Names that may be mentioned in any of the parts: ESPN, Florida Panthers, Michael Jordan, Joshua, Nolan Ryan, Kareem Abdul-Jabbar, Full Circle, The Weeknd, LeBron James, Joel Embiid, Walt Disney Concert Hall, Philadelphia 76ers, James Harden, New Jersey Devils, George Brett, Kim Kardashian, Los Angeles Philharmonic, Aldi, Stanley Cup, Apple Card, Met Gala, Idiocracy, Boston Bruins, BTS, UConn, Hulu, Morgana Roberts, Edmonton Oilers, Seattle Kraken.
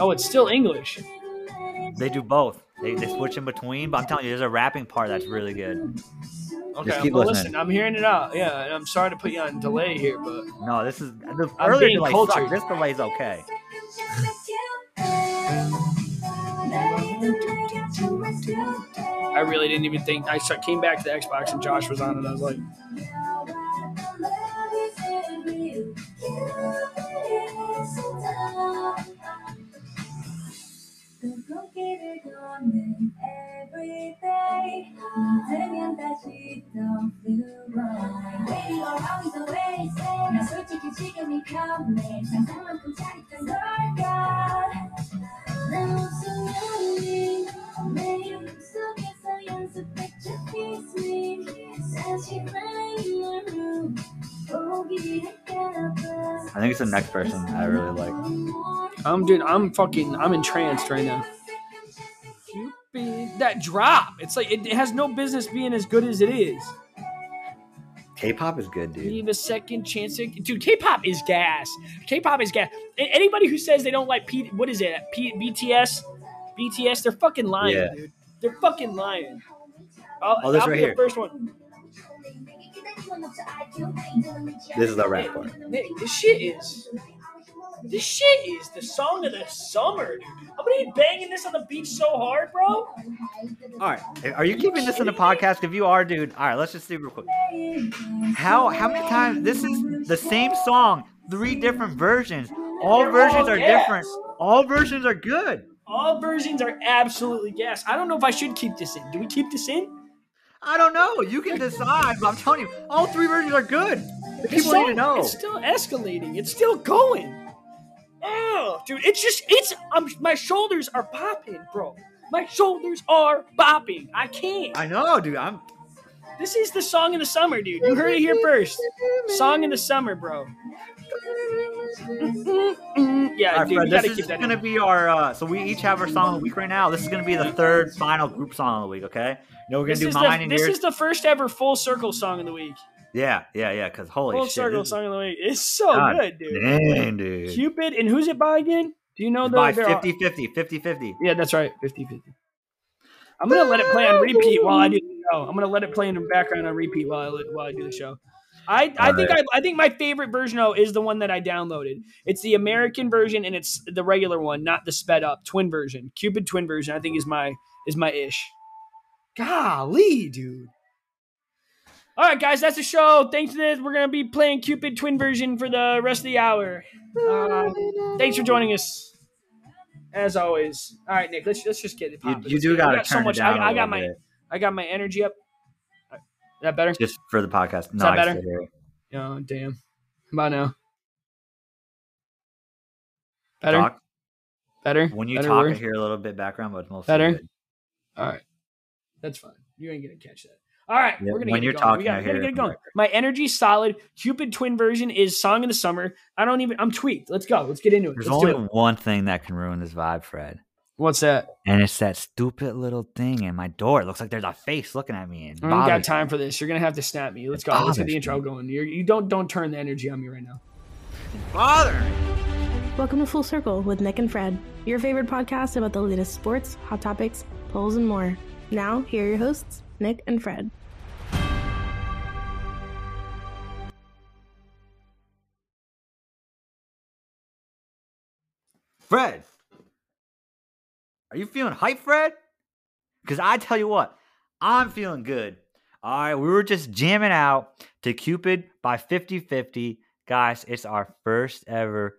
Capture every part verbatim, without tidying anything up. Oh, it's still English. They do both. They, they switch in between, but I'm telling you, there's a rapping part that's really good. Okay, just keep I'm listening. I'm hearing it out. Yeah, and I'm sorry to put you on delay here, but no, this is the I'm earlier delay. Sucks. This delay's okay. I really didn't even think. I came back to the Xbox and Josh was on it. I was like, I think it's the next person I really like. I'm um, dude, I'm fucking, I'm entranced right now. That drop, it's like it, it has no business being as good as it is. K-pop is good, dude. Give a second chance, to, dude. K-pop is gas. K-pop is gas. Anybody who says they don't like P, what is it? P, B T S, B T S, they're fucking lying, yeah. dude. They're fucking lying. I'll, oh, this I'll right be here. The first one. This is the rap part. This shit is. This shit is the song of the summer, dude. I'm gonna be banging this on the beach so hard, bro. All right, are you keeping this in the podcast? If you are, dude, all right, let's just do real quick. How how many times this is the same song, three different versions. All They're versions all are gas. different. All versions are good. All versions are absolutely gas. I don't know if I should keep this in. Do we keep this in? I don't know. You can decide, but I'm telling you, all three versions are good. The people song, need to know. It's still escalating. It's still going. Oh, dude, it's just, it's, um, my shoulders are popping, bro. My shoulders are bopping. I can't. I know, dude. I'm. This is the song in the summer, dude. You heard it here first. Song in the summer, bro. Yeah, right, dude, Fred, this is going to be our, uh, so we each have our song of the week right now. This is going to be the third final group song of the week, okay? No, we're going to do mine the, and this yours. This is the first ever Full Circle song of the week. Yeah, yeah, yeah, because holy Full shit. Full Circle song of the week. It's so God, good, dude. Dang, dude. Cupid, and who's it by again? Do you know it's the... by Fifty Fifty, Fifty Fifty. Yeah, that's right, Fifty Fifty. I'm going to let it play on repeat while I do the show. I'm going to let it play in the background on repeat while I, while I do the show. I, I think right. I, I think my favorite version though is the one that I downloaded. It's the American version and it's the regular one, not the sped up twin version. Cupid twin version, I think is my is my ish. Golly, dude. All right, guys, that's the show. Thanks to this, we're gonna be playing Cupid twin version for the rest of the hour. Uh, thanks for joining us, as always. All right, Nick, let's let's just get it popping. You, you do gotta got turn so much, it down I, I got my bit. I got my energy up. Is that better? Just for the podcast. No, Is that better? Oh, damn. Bye now. Better? Talk. Better? When you better talk, word? I hear a little bit background, but mostly better. Good. All right. That's fine. You ain't going to catch that. All right. Yeah, we're going to get you're it going. Talking, we got, I we're going to get it going. Right. My energy's solid. Cupid twin version is Song in the Summer. I don't even – I'm tweaked. Let's go. Let's get into it. There's Let's only it. one thing that can ruin this vibe, Fred. What's that? And it's that stupid little thing in my door. It looks like there's a face looking at me. And I don't got time for this. You're gonna have to snap me. Let's go. Let's get the intro going. You're, you don't don't turn the energy on me right now. Bother. Welcome to Full Circle with Nick and Fred, your favorite podcast about the latest sports, hot topics, polls, and more. Now, here are your hosts, Nick and Fred. Fred. Are you feeling hype, Fred? Because I tell you what, I'm feeling good. All right, we were just jamming out to Cupid by Fifty Fifty. Guys, it's our first ever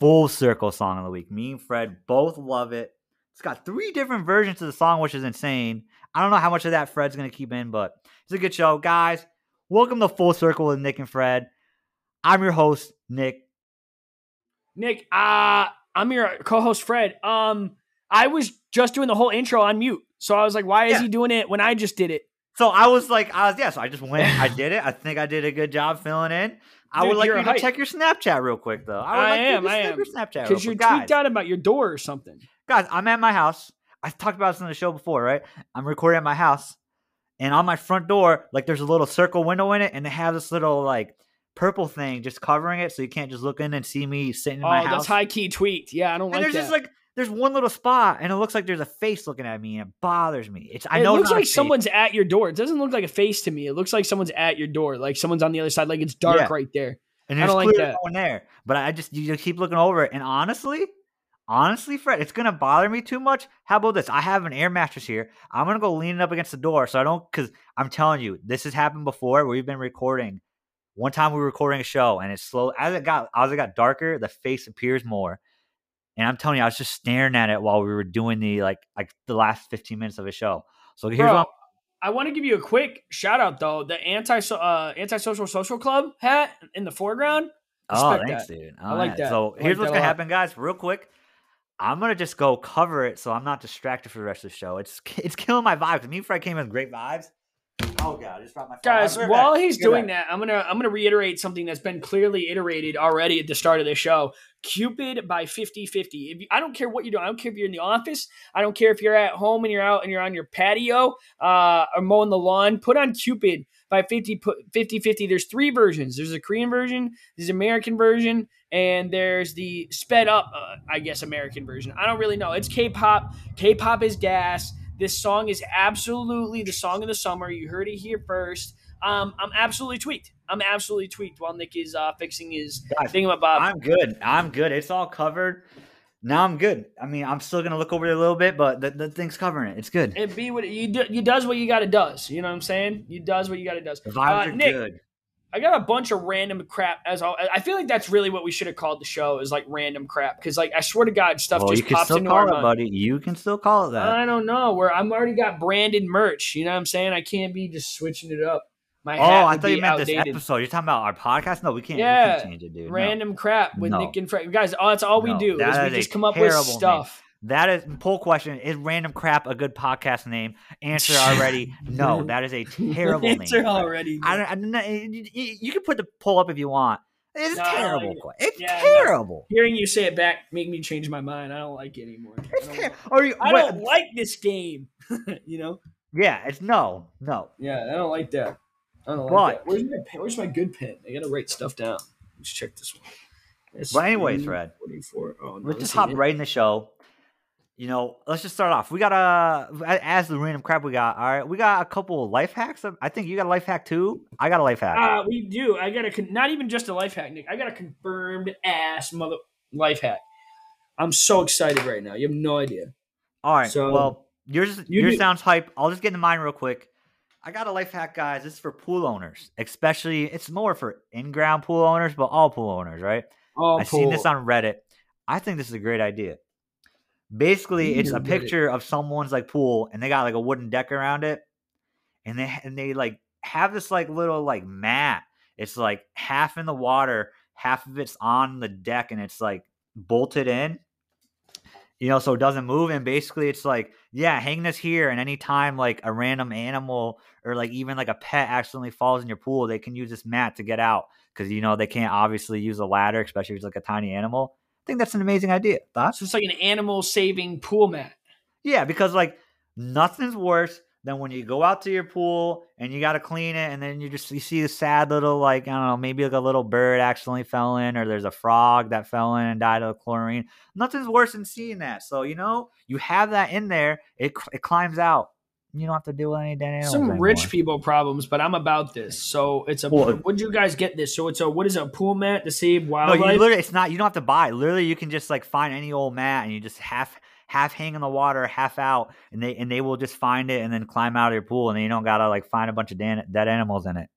Full Circle song of the week. Me and Fred both love it. It's got three different versions of the song, which is insane. I don't know how much of that Fred's going to keep in, but it's a good show. Guys, welcome to Full Circle with Nick and Fred. I'm your host, Nick. Nick, uh, I'm your co-host, Fred. Um... I was just doing the whole intro on mute. So I was like, why is yeah. he doing it when I just did it? So I was like, I was, yeah, so I just went, I did it. I think I did a good job filling in. I Dude, would like you to hype. check your Snapchat real quick, though. I, would I like am, you to I am. Your Snapchat because you tweaked out about your door or something. Guys, I'm at my house. I talked about this on the show before, right? I'm recording at my house. And on my front door, like there's a little circle window in it. And it has this little like purple thing just covering it so you can't just look in and see me sitting in oh, my house. Oh, that's high key tweet. Yeah, I don't and like that. And there's just like there's one little spot and it looks like there's a face looking at me and it bothers me. It's I it know it looks like someone's at your door. It doesn't look like a face to me. It looks like someone's at your door, like someone's on the other side, like it's dark yeah. right there. And there's I don't clearly like that. No one there. But I just you just keep looking over it. And honestly, honestly, Fred, it's gonna bother me too much. How about this? I have an air mattress here. I'm gonna go leaning up against the door so I don't because I'm telling you, this has happened before. We've been recording. One time we were recording a show and it's slow. As it got as it got darker, the face appears more. And I'm telling you, I was just staring at it while we were doing the like like the last fifteen minutes of a show. So here's Bro, what I'm- I want to give you a quick shout out though. The anti uh, antisocial social club hat in the foreground. Respect oh, thanks, that. dude. All I like right. that. So I here's like what's gonna happen, guys. Real quick, I'm gonna just go cover it so I'm not distracted for the rest of the show. It's it's killing my vibes. Me and Fred came in with great vibes. Oh God! I just dropped my phone. Guys, right while back. he's You're doing back. that, I'm gonna I'm gonna reiterate something that's been clearly iterated already at the start of the show. Cupid by Fifty Fifty. If you, I don't care what you're doing. I don't care if you're in the office. I don't care if you're at home and you're out and you're on your patio uh, or mowing the lawn. Put on Cupid by Fifty Fifty Fifty. There's three versions. There's a Korean version. There's an American version. And there's the sped up, uh, I guess, American version. I don't really know. It's K-pop. K-pop is gas. This song is absolutely the song of the summer. You heard it here first. Um, I'm absolutely tweaked. I'm absolutely tweaked while Nick is uh, fixing his Guys, thingamabob. I'm good. I'm good. It's all covered. Now I'm good. I mean, I'm still going to look over it a little bit, but the, the thing's covering it. It's good. It be what you do, you does what you got to does. You know what I'm saying? You does what you got to does. The vibes uh, are Nick, good. I got a bunch of random crap. As all, I feel like that's really what we should have called the show is like random crap because like I swear to God, stuff well, just pops into our mind. You can still call it, buddy. You can still call it that. I don't know. Where I'm already got branded merch. You know what I'm saying? I can't be just switching it up. My oh, I thought you meant outdated. This episode. You're talking about our podcast? No, we can't. Yeah, we can't change it, dude. Random no. crap with no. Nick and Frank. Guys, oh, that's all no, we do is we just come up with stuff. Name. That is poll question. Is random crap a good podcast name? Answer already. No, that is a terrible answer name. already. I don't, I don't know, you, you can put the poll up if you want. It's no, terrible. Like it. It's yeah, terrible. No. Hearing you say it back make me change my mind. I don't like it anymore. It's I don't, ter- Are you, I don't like this game. You know? Yeah. It's no, no. Yeah, I don't like that. I don't like but, that. Where's my pen? Where's my good pen? I gotta write stuff down. Let's check this one. It's but anyways, Red. Oh, no, let's just hop it. right in the show. You know, let's just start off. We got a as the random crap we got. All right, we got a couple of life hacks. I think you got a life hack too. I got a life hack. Uh, we do. I got a not even just a life hack, Nick. I got a confirmed ass mother life hack. I'm so excited right now. You have no idea. All right. So, well, yours you yours do. sounds hype. I'll just get into mine real quick. I got a life hack, guys. This is for pool owners, especially. It's more for in-ground pool owners, but all pool owners, right? All I've pool. seen this on Reddit. I think this is a great idea. Basically, it's a picture of someone's like pool, and they got like a wooden deck around it, and they and they like have this like little like mat. It's like half in the water, half of it's on the deck, and it's like bolted in, you know, so it doesn't move. And basically, it's like yeah, hang this here, and anytime like a random animal or like even like a pet accidentally falls in your pool, they can use this mat to get out because you know they can't obviously use a ladder, especially if it's like a tiny animal. I think that's an amazing idea. Thoughts? So it's like an animal saving pool mat. Yeah, because like nothing's worse than when you go out to your pool and you got to clean it, and then you just you see the sad little like I don't know, maybe like a little bird accidentally fell in, or there's a frog that fell in and died of chlorine. Nothing's worse than seeing that. So you know you have that in there. It it climbs out. You don't have to deal with any damn animals. Some anymore. Rich people problems, but I'm about this. So it's a. Well, where'd you guys get this? So it's a. What is it, a pool mat to save wildlife? No, you literally, it's not. You don't have to buy. Literally, you can just like find any old mat and you just half half hang in the water, half out, and they and they will just find it and then climb out of your pool, and then you don't gotta like find a bunch of dan- dead animals in it.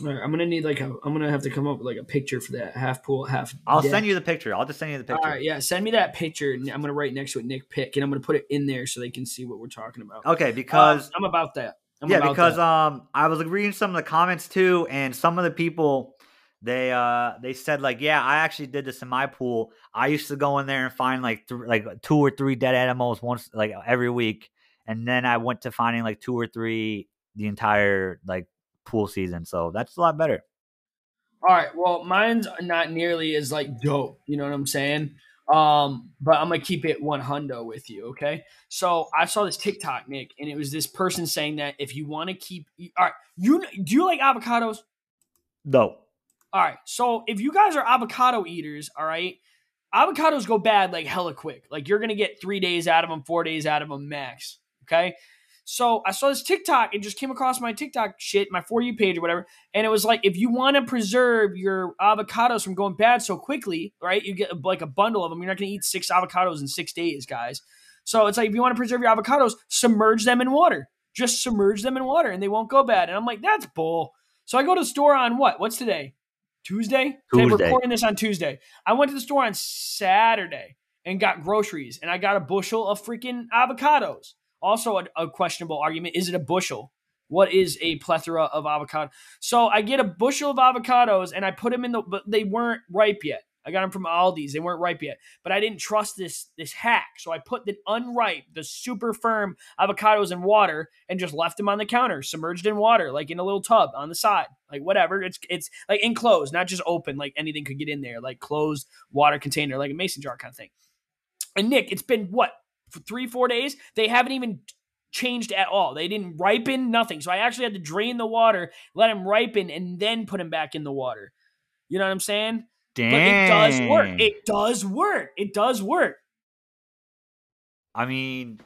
All right, I'm gonna need like a. I'm gonna have to come up with like a picture for that half pool, half. I'll death. send you the picture. I'll just send you the picture. All right, yeah, send me that picture. And I'm gonna write next to it, Nick Pick, and I'm gonna put it in there so they can see what we're talking about. Okay, because uh, I'm about that. I'm yeah, about because that. um, I was reading some of the comments too, and some of the people they uh they said like, yeah, I actually did this in my pool. I used to go in there and find like th- like two or three dead animals once like every week, and then I went to finding like two or three the entire like. pool season, so that's a lot better. All right, well, mine's not nearly as like dope, you know what I'm saying? Um, but I'm gonna keep it one hundo with you, okay? So I saw this TikTok, Nick, and it was this person saying that if you want to keep, all right, you do you like avocados? No. All right. So if you guys are avocado eaters, all right, avocados go bad like hella quick. Like you're going to get three days out of them, four days out of them max. Okay. So I saw this TikTok. It just came across my TikTok shit, my For You page or whatever. And it was like, if you want to preserve your avocados from going bad so quickly, right, you get like a bundle of them. You're not going to eat six avocados in six days, guys. So it's like, if you want to preserve your avocados, submerge them in water. Just submerge them in water and they won't go bad. And I'm like, that's bull. So I go to the store on what? What's today? Tuesday? Tuesday. Today, we're recording this on Tuesday. I went to the store on Saturday and got groceries, and I got a bushel of freaking avocados. Also a, a questionable argument. Is it a bushel? What is a plethora of avocado? So I get a bushel of avocados, and I put them in the – but they weren't ripe yet. I got them from Aldi's. They weren't ripe yet. But I didn't trust this this hack. So I put the unripe, the super firm avocados in water and just left them on the counter, submerged in water, like in a little tub on the side. Like whatever. It's it's like enclosed, not just open, like anything could get in there, like closed water container, like a mason jar kind of thing. And Nick, it's been what, for three, four days? They haven't even changed at all. They didn't ripen, nothing. So I actually had to drain the water, let them ripen, and then put them back in the water. You know what I'm saying? Dang. But it does work. It does work. It does work. I mean,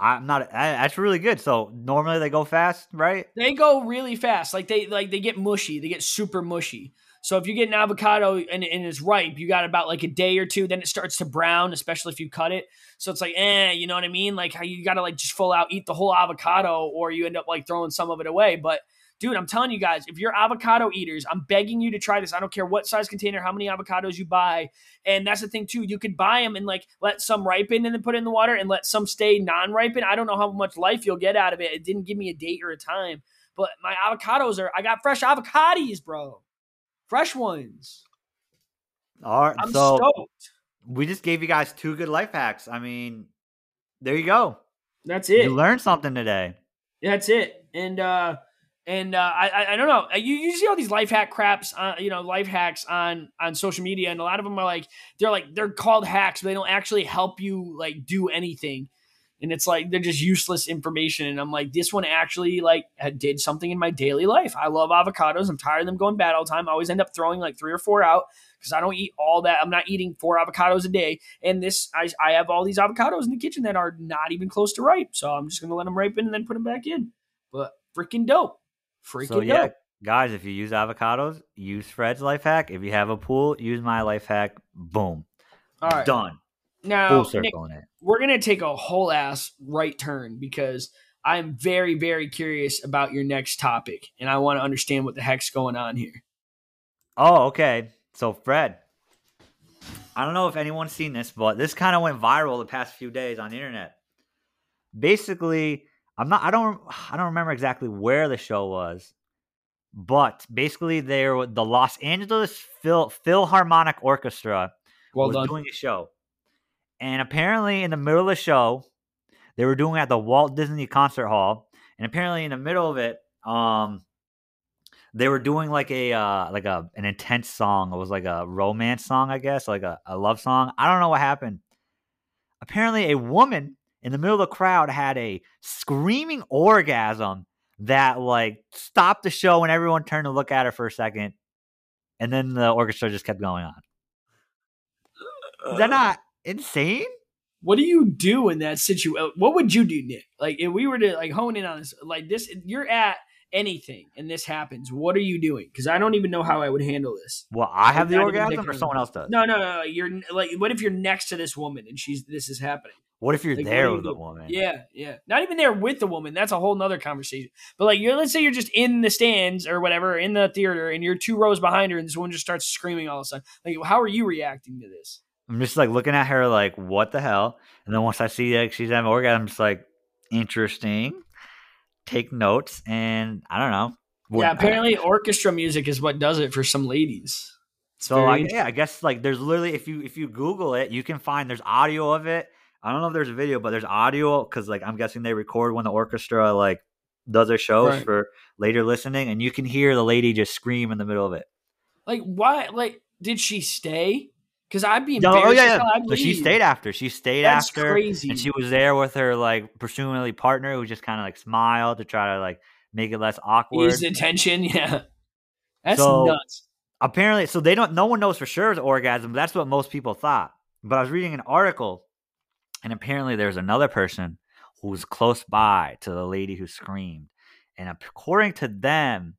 I'm not. I, that's really good. So normally they go fast, right? They go really fast. Like they like they get mushy. They get super mushy. So if you get an avocado and, and it's ripe, you got about like a day or two. Then it starts to brown, especially if you cut it. So it's like, eh, you know what I mean? Like how you got to like just full out eat the whole avocado, or you end up like throwing some of it away. But dude, I'm telling you guys, if you're avocado eaters, I'm begging you to try this. I don't care what size container, how many avocados you buy. And that's the thing too. You could buy them and like let some ripen and then put it in the water and let some stay non-ripen. I don't know how much life you'll get out of it. It didn't give me a date or a time. But my avocados are, I got fresh avocados, bro. Fresh ones. All right. I'm so stoked. We just gave you guys two good life hacks. I mean, there you go. That's it. You learned something today. That's it. And, uh, And uh, I I don't know. You, you see all these life hack craps, on, you know, life hacks on on social media, and a lot of them are like they're like they're called hacks, but they don't actually help you like do anything. And it's like they're just useless information. And I'm like, this one actually like did something in my daily life. I love avocados. I'm tired of them going bad all the time. I always end up throwing like three or four out because I don't eat all that. I'm not eating four avocados a day. And this I I have all these avocados in the kitchen that are not even close to ripe. So I'm just gonna let them ripen and then put them back in. But freaking dope. Freaking so yeah, up. Guys, if you use avocados, use Fred's life hack. If you have a pool, use my life hack. Boom. All right. Done. Now, Full Nick, it. We're going to take a whole ass right turn because I'm very, very curious about your next topic. And I want to understand what the heck's going on here. Oh, okay. So, Fred, I don't know if anyone's seen this, but this kind of went viral the past few days on the internet. Basically, I'm not. I don't. I don't remember exactly where the show was, but basically, they were the Los Angeles Phil, Philharmonic Orchestra well was done. doing a show, and apparently, in the middle of the show, they were doing it at the Walt Disney Concert Hall, and apparently, in the middle of it, um, they were doing like a uh, like a an intense song. It was like a romance song, I guess, like a, a love song. I don't know what happened. Apparently, a woman in the middle of the crowd had a screaming orgasm that like stopped the show and everyone turned to look at her for a second. And then the orchestra just kept going on. Is that not insane? What do you do in that situation? What would you do, Nick? Like if we were to like hone in on this, like this, you're at anything and this happens. What are you doing? Because I don't even know how I would handle this. Well, I have the orgasm or someone else does? No, no, no. You're like, what if you're next to this woman and she's, this is happening? What if you're like, there you with a woman? Yeah, yeah. Not even there with the woman. That's a whole nother conversation. But like, you're, let's say you're just in the stands or whatever, in the theater, and you're two rows behind her, and this woman just starts screaming all of a sudden. Like, how are you reacting to this? I'm just like looking at her like, what the hell? And then once I see like she's having an orgasm, I'm just like, interesting. Take notes, and I don't know. What, yeah, apparently orchestra music is what does it for some ladies. It's so I, yeah, I guess like there's literally if you if you Google it, you can find there's audio of it. I don't know if there's a video, but there's audio because, like, I'm guessing they record when the orchestra, like, does their shows right. for later listening, and you can hear the lady just scream in the middle of it. Like, why? Like, did she stay? Because I'd be embarrassed. No, oh, yeah, yeah. But she stayed after. She stayed That's after. That's crazy. And she was there with her, like, presumably partner who just kind of, like, smiled to try to, like, make it less awkward. Ease the tension, yeah. That's so nuts. Apparently, so they don't, no one knows for sure it's orgasm. That's what most people thought. But I was reading an article, and apparently there's another person who was close by to the lady who screamed. And according to them,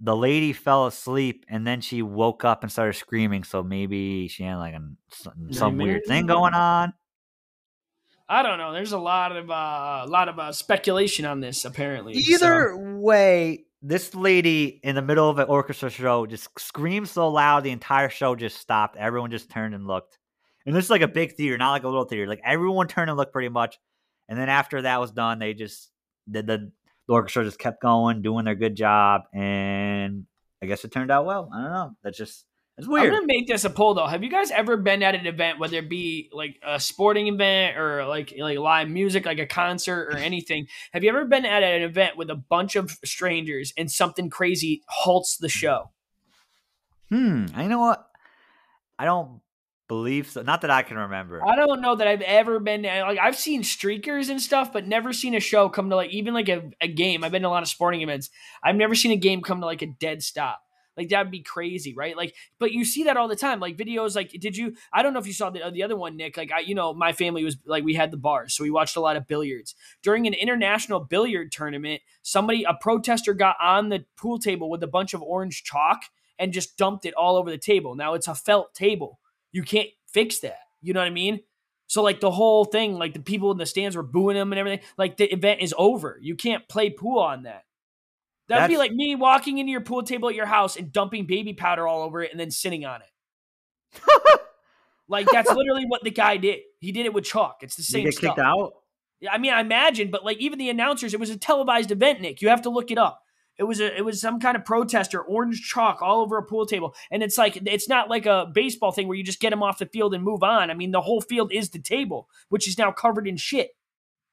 the lady fell asleep, and then she woke up and started screaming. So maybe she had like a, some, some weird thing going on. I don't know. There's a lot of a uh, lot of uh, speculation on this. Apparently, either so. way, this lady in the middle of an orchestra show just screamed so loud the entire show just stopped. Everyone just turned and looked, and this is like a big theater, not like a little theater. Like everyone turned and looked pretty much, and then after that was done, they just the the, the orchestra just kept going, doing their good job, and I guess it turned out well. I don't know. That's just. It's weird. I'm going to make this a poll, though. Have you guys ever been at an event, whether it be like a sporting event or like like live music, like a concert or anything? Have you ever been at an event with a bunch of strangers and something crazy halts the show? Hmm. I know what? I don't believe so. Not that I can remember. I don't know that I've ever been. Like I've seen streakers and stuff, but never seen a show come to like even like a, a game. I've been to a lot of sporting events. I've never seen a game come to like a dead stop. Like, that'd be crazy, right? Like, but you see that all the time. Like, videos, like, did you, I don't know if you saw the, the other one, Nick. Like, I, you know, my family was, like, we had the bars, so we watched a lot of billiards. During an international billiard tournament, somebody, a protester got on the pool table with a bunch of orange chalk and just dumped it all over the table. Now, it's a felt table. You can't fix that. You know what I mean? So, like, the whole thing, like, the people in the stands were booing them and everything. Like, the event is over. You can't play pool on that. That'd That's, be like me walking into your pool table at your house and dumping baby powder all over it and then sitting on it. Like, that's literally what the guy did. He did it with chalk. It's the same you get stuff. Kicked out? I mean, I imagine, but like even the announcers, it was a televised event, Nick. You have to look it up. It was a, it was some kind of protester, orange chalk all over a pool table. And it's like, it's not like a baseball thing where you just get him off the field and move on. I mean, the whole field is the table, which is now covered in shit.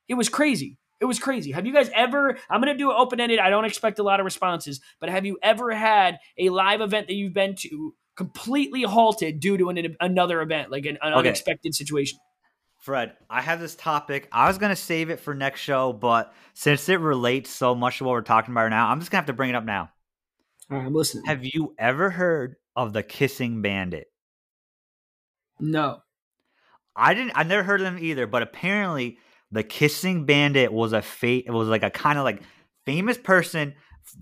It was crazy. It was crazy. Have you guys ever, I'm going to do it open-ended. I don't expect a lot of responses, but have you ever had a live event that you've been to completely halted due to an, another event, like an, an okay. unexpected situation? Fred, I have this topic. I was going to save it for next show, but since it relates so much to what we're talking about right now, I'm just going to have to bring it up now. All right, I'm listening. Have you ever heard of the Kissing Bandit? No. I didn't. I never heard of them either, but apparently... The Kissing Bandit was a fate. It was like a kind of like famous person.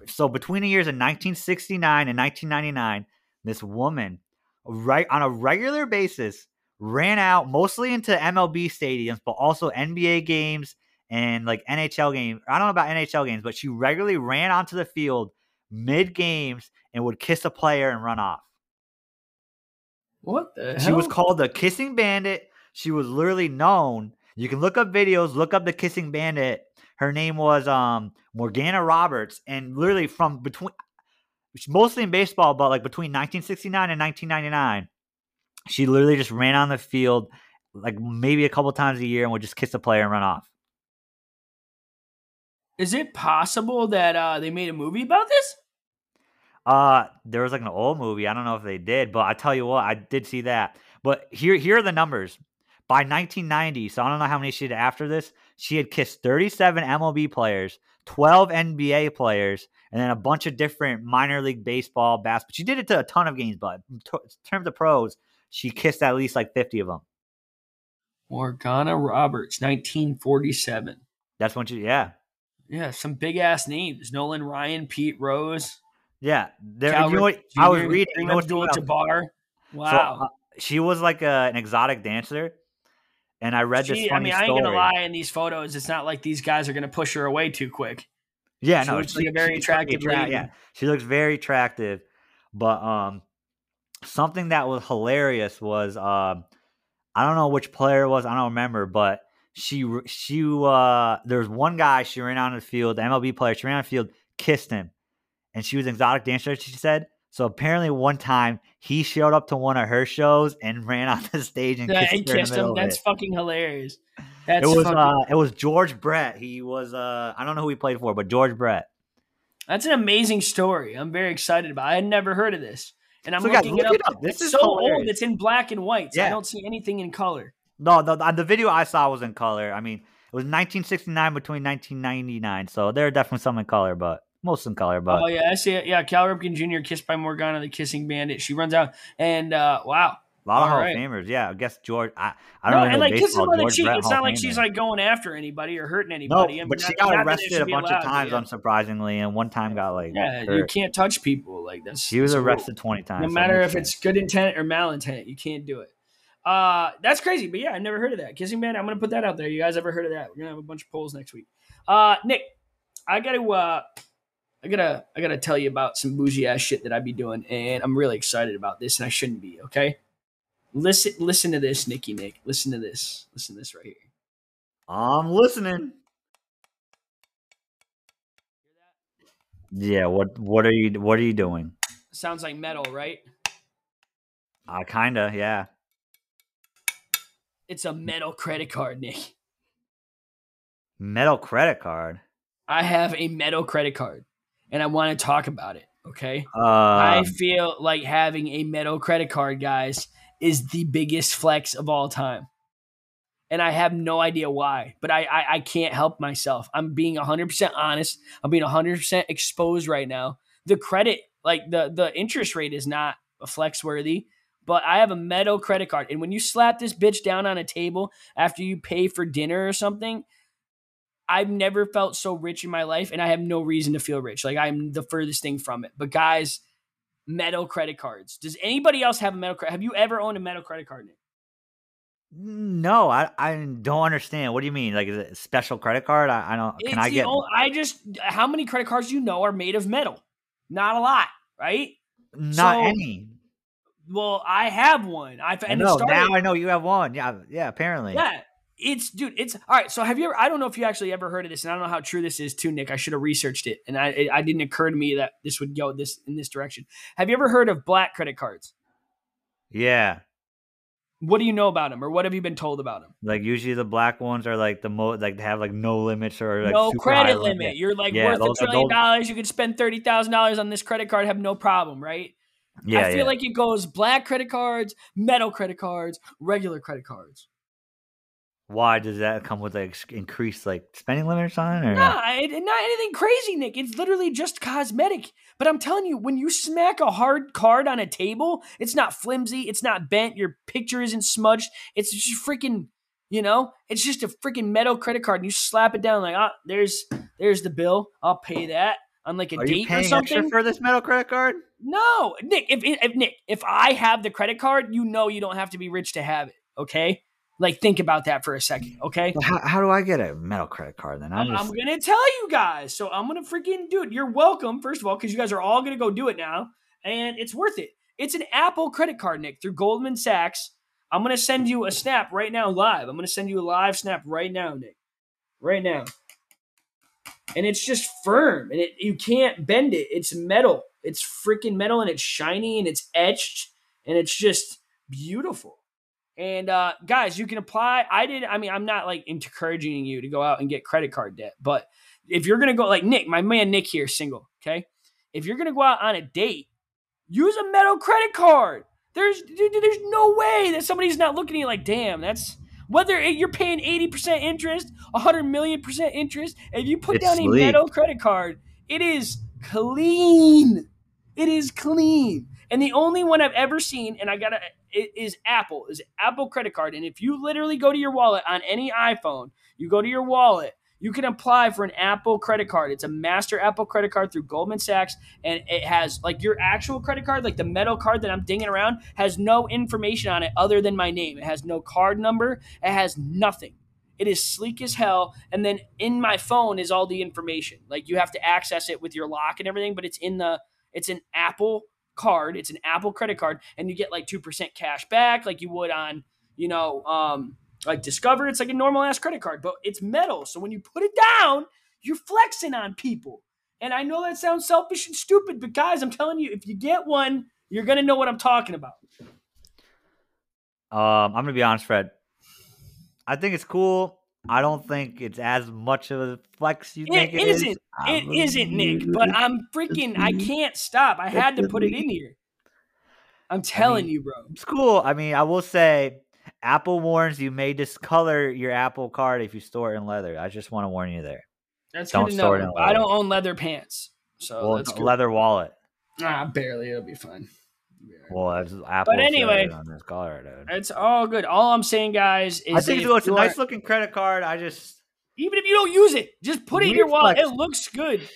So between the years of nineteen sixty-nine and nineteen ninety-nine, this woman, right on a regular basis, ran out mostly into M L B stadiums, but also N B A games and like N H L games. I don't know about N H L games, but she regularly ran onto the field mid games and would kiss a player and run off. What the hell? She was called the Kissing Bandit. She was literally known. You can look up videos, look up the Kissing Bandit. Her name was um, Morgana Roberts. And literally from between, mostly in baseball, but like between nineteen sixty-nine and nineteen ninety-nine, she literally just ran on the field like maybe a couple times a year and would just kiss a player and run off. Is it possible that uh, they made a movie about this? Uh, there was like an old movie. I don't know if they did, but I tell you what, I did see that. But here, here are the numbers. By nineteen ninety, so I don't know how many she did after this, she had kissed thirty-seven M L B players, twelve N B A players, and then a bunch of different minor league baseball, basketball. She did it to a ton of games, but in terms of pros, she kissed at least like fifty of them. Morgana Roberts, nineteen forty-seven. That's when she, yeah. Yeah, some big-ass names. Nolan Ryan, Pete Rose. Yeah. There, Calvert, you know what, Junior, I was reading. You know what's Jabbar. Wow. So, uh, she was like a, an exotic dancer. And I read this Gee, funny story. I mean, I ain't going to lie, in these photos, it's not like these guys are going to push her away too quick. Yeah, she no. Looks she looks like a very attractive lady. Yeah, she looks very attractive. But um, something that was hilarious was, um, I don't know which player it was. I don't remember. But she, she uh, there was one guy she ran out on the field, the M L B player. She ran on the field, kissed him. And she was an exotic dancer, she said. So apparently one time he showed up to one of her shows and ran on the stage and yeah, kissed, her kissed in the him. That's fucking hilarious. That's it was fucking- uh, it was George Brett. He was uh, I don't know who he played for, but George Brett. That's an amazing story. I'm very excited about it. I had never heard of this, and I'm so looking guys, look it up. It up. This it's is so hilarious. Old. It's in black and white. So yeah. I don't see anything in color. No, the, the video I saw was in color. I mean, it was nineteen sixty-nine between nineteen ninety-nine, so there are definitely some in color, but. Most in color, but oh yeah, I see it. Yeah, Cal Ripken Junior kissed by Morgana, the kissing bandit. She runs out, and uh, wow, a lot of Hall of Famers. Yeah, I guess George. I, I don't no, know. And like kissing on the cheek, it's not like she's like going after anybody or hurting anybody. No, but she got arrested a bunch of times, unsurprisingly, and one time got like yeah, you can't touch people like this. She was arrested twenty times. No matter if it's good intent or malintent, you can't do it. Uh, that's crazy, but yeah, I've never heard of that kissing bandit. I'm gonna put that out there. You guys ever heard of that? We're gonna have a bunch of polls next week. Uh, Nick, I got to. Uh, I gotta, I gotta tell you about some bougie ass shit that I be doing, and I'm really excited about this, and I shouldn't be. Okay, listen, listen to this, Nikki Nick. Listen to this. Listen to this right here. I'm listening. Yeah. What? What are you? What are you doing? Sounds like metal, right? Uh, kinda. Yeah. It's a metal credit card, Nick. Metal credit card. I have a metal credit card. And I want to talk about it, okay? Um, I feel like having a metal credit card, guys, is the biggest flex of all time. And I have no idea why, but I I, I can't help myself. I'm being one hundred percent honest. I'm being one hundred percent exposed right now. The credit, like the, the interest rate is not flex worthy, but I have a metal credit card. And when you slap this bitch down on a table after you pay for dinner or something, I've never felt so rich in my life, and I have no reason to feel rich. Like, I'm the furthest thing from it. But guys, metal credit cards. Does anybody else have a metal credit? Have you ever owned a metal credit card, Nick? No, I, I don't understand. What do you mean? Like, is it a special credit card? I, I don't. It's can I get? Old, I just. How many credit cards do you know are made of metal? Not a lot, right? Not so, any. Well, I have one. I've and no, it started, now I know you have one. Yeah, yeah. Apparently, yeah. It's, dude, it's, all right, so have you ever, I don't know if you actually ever heard of this, and I don't know how true this is too, Nick. I should have researched it, and I it, I didn't occur to me that this would go this in this direction. Have you ever heard of black credit cards? Yeah. What do you know about them, or what have you been told about them? Like, usually the black ones are like the most, like they have like no limits or like no super credit limit. limit. You're like yeah, worth a trillion dollars. You could spend thirty thousand dollars on this credit card, have no problem, right? Yeah. I feel yeah. like it goes black credit cards, metal credit cards, regular credit cards. Why does that come with like increased like spending limits on it? Or? Nah, it, not anything crazy, Nick. It's literally just cosmetic. But I'm telling you, when you smack a hard card on a table, it's not flimsy. It's not bent. Your picture isn't smudged. It's just freaking, you know, it's just a freaking metal credit card. And you slap it down like, ah, there's there's the bill. I'll pay that on like a Are date or something. Are you paying extra for this metal credit card? No, Nick. If, if, if Nick, if I have the credit card, you know, you don't have to be rich to have it. Okay. Like, think about that for a second, okay? How, how do I get a metal credit card then? I'm, I'm going to tell you guys. So I'm going to freaking do it. You're welcome, first of all, because you guys are all going to go do it now. And it's worth it. It's an Apple credit card, Nick, through Goldman Sachs. I'm going to send you a snap right now live. I'm going to send you a live snap right now, Nick. Right now. And it's just firm. And it you can't bend it. It's metal. It's freaking metal, and it's shiny, and it's etched, and it's just beautiful. And uh, guys, you can apply. I did. I mean, I'm not like encouraging you to go out and get credit card debt, but if you're going to go like Nick, my man, Nick here, single. Okay. If you're going to go out on a date, use a metal credit card. There's, dude, there's no way that somebody's not looking at you like, damn, that's whether you're paying eighty percent interest, a hundred million percent interest. If you put it's down sleek. a metal credit card, it is clean. It is clean. And the only one I've ever seen, and I got to, it is Apple, is Apple credit card. And if you literally go to your wallet on any iPhone, you go to your wallet, you can apply for an Apple credit card. It's a master Apple credit card through Goldman Sachs. And it has like your actual credit card, like the metal card that I'm dinging around, has no information on it other than my name. It has no card number. It has nothing. It is sleek as hell. And then in my phone is all the information. Like, you have to access it with your lock and everything, but it's in the, it's an Apple card. It's an Apple credit card, and you get like two percent cash back like you would on, you know, um, like Discover. It's like a normal ass credit card, but it's metal. So when you put it down, you're flexing on people. And I know that sounds selfish and stupid, but guys, I'm telling you, if you get one, you're going to know what I'm talking about. Um, I'm going to be honest, Fred. I think it's cool. I don't think it's as much of a flex you it think it isn't. is. It isn't, Nick, but I'm freaking, I can't stop. I had to put it in here. I'm telling I mean, you, bro. It's cool. I mean, I will say, Apple warns you may discolor your Apple card if you store it in leather. I just want to warn you there. That's don't good to know. I don't own leather pants. So well, that's a leather wallet. Ah, barely. It'll be fine. Well, that's Apple. But anyway, on this card, it's all good. All I'm saying, guys, is I think if it's a nice looking credit card. I just even if you don't use it, just put it in your wallet. It looks good.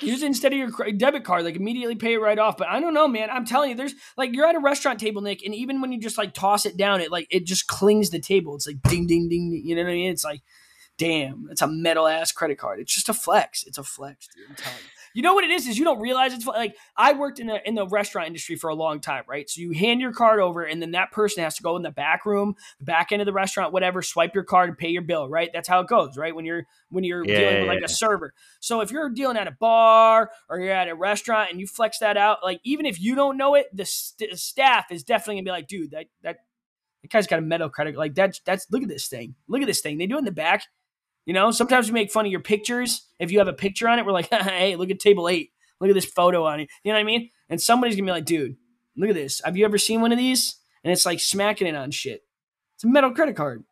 Use it instead of your debit card, like immediately pay it right off. But I don't know, man. I'm telling you, there's like you're at a restaurant table, Nick, and even when you just like toss it down, it like it just clings the table. It's like ding, ding, ding. You know what I mean? It's like, damn, that's a metal ass credit card. It's just a flex. It's a flex, dude. I'm telling you. You know what it is? Is you don't realize it's like I worked in the in the restaurant industry for a long time, right? So you hand your card over, and then that person has to go in the back room, the back end of the restaurant, whatever, swipe your card and pay your bill, right? That's how it goes, right? When you're when you're yeah, dealing with like yeah. a server. So if you're dealing at a bar or you're at a restaurant and you flex that out, like even if you don't know it, the, st- the staff is definitely gonna be like, dude, that that that guy's got a metal credit. Like that's that's look at this thing, look at this thing. They do it in the back. You know, sometimes we make fun of your pictures. If you have a picture on it, we're like, hey, look at table eight. Look at this photo on it. You know what I mean? And somebody's going to be like, dude, look at this. Have you ever seen one of these? And it's like smacking it on shit. It's a metal credit card.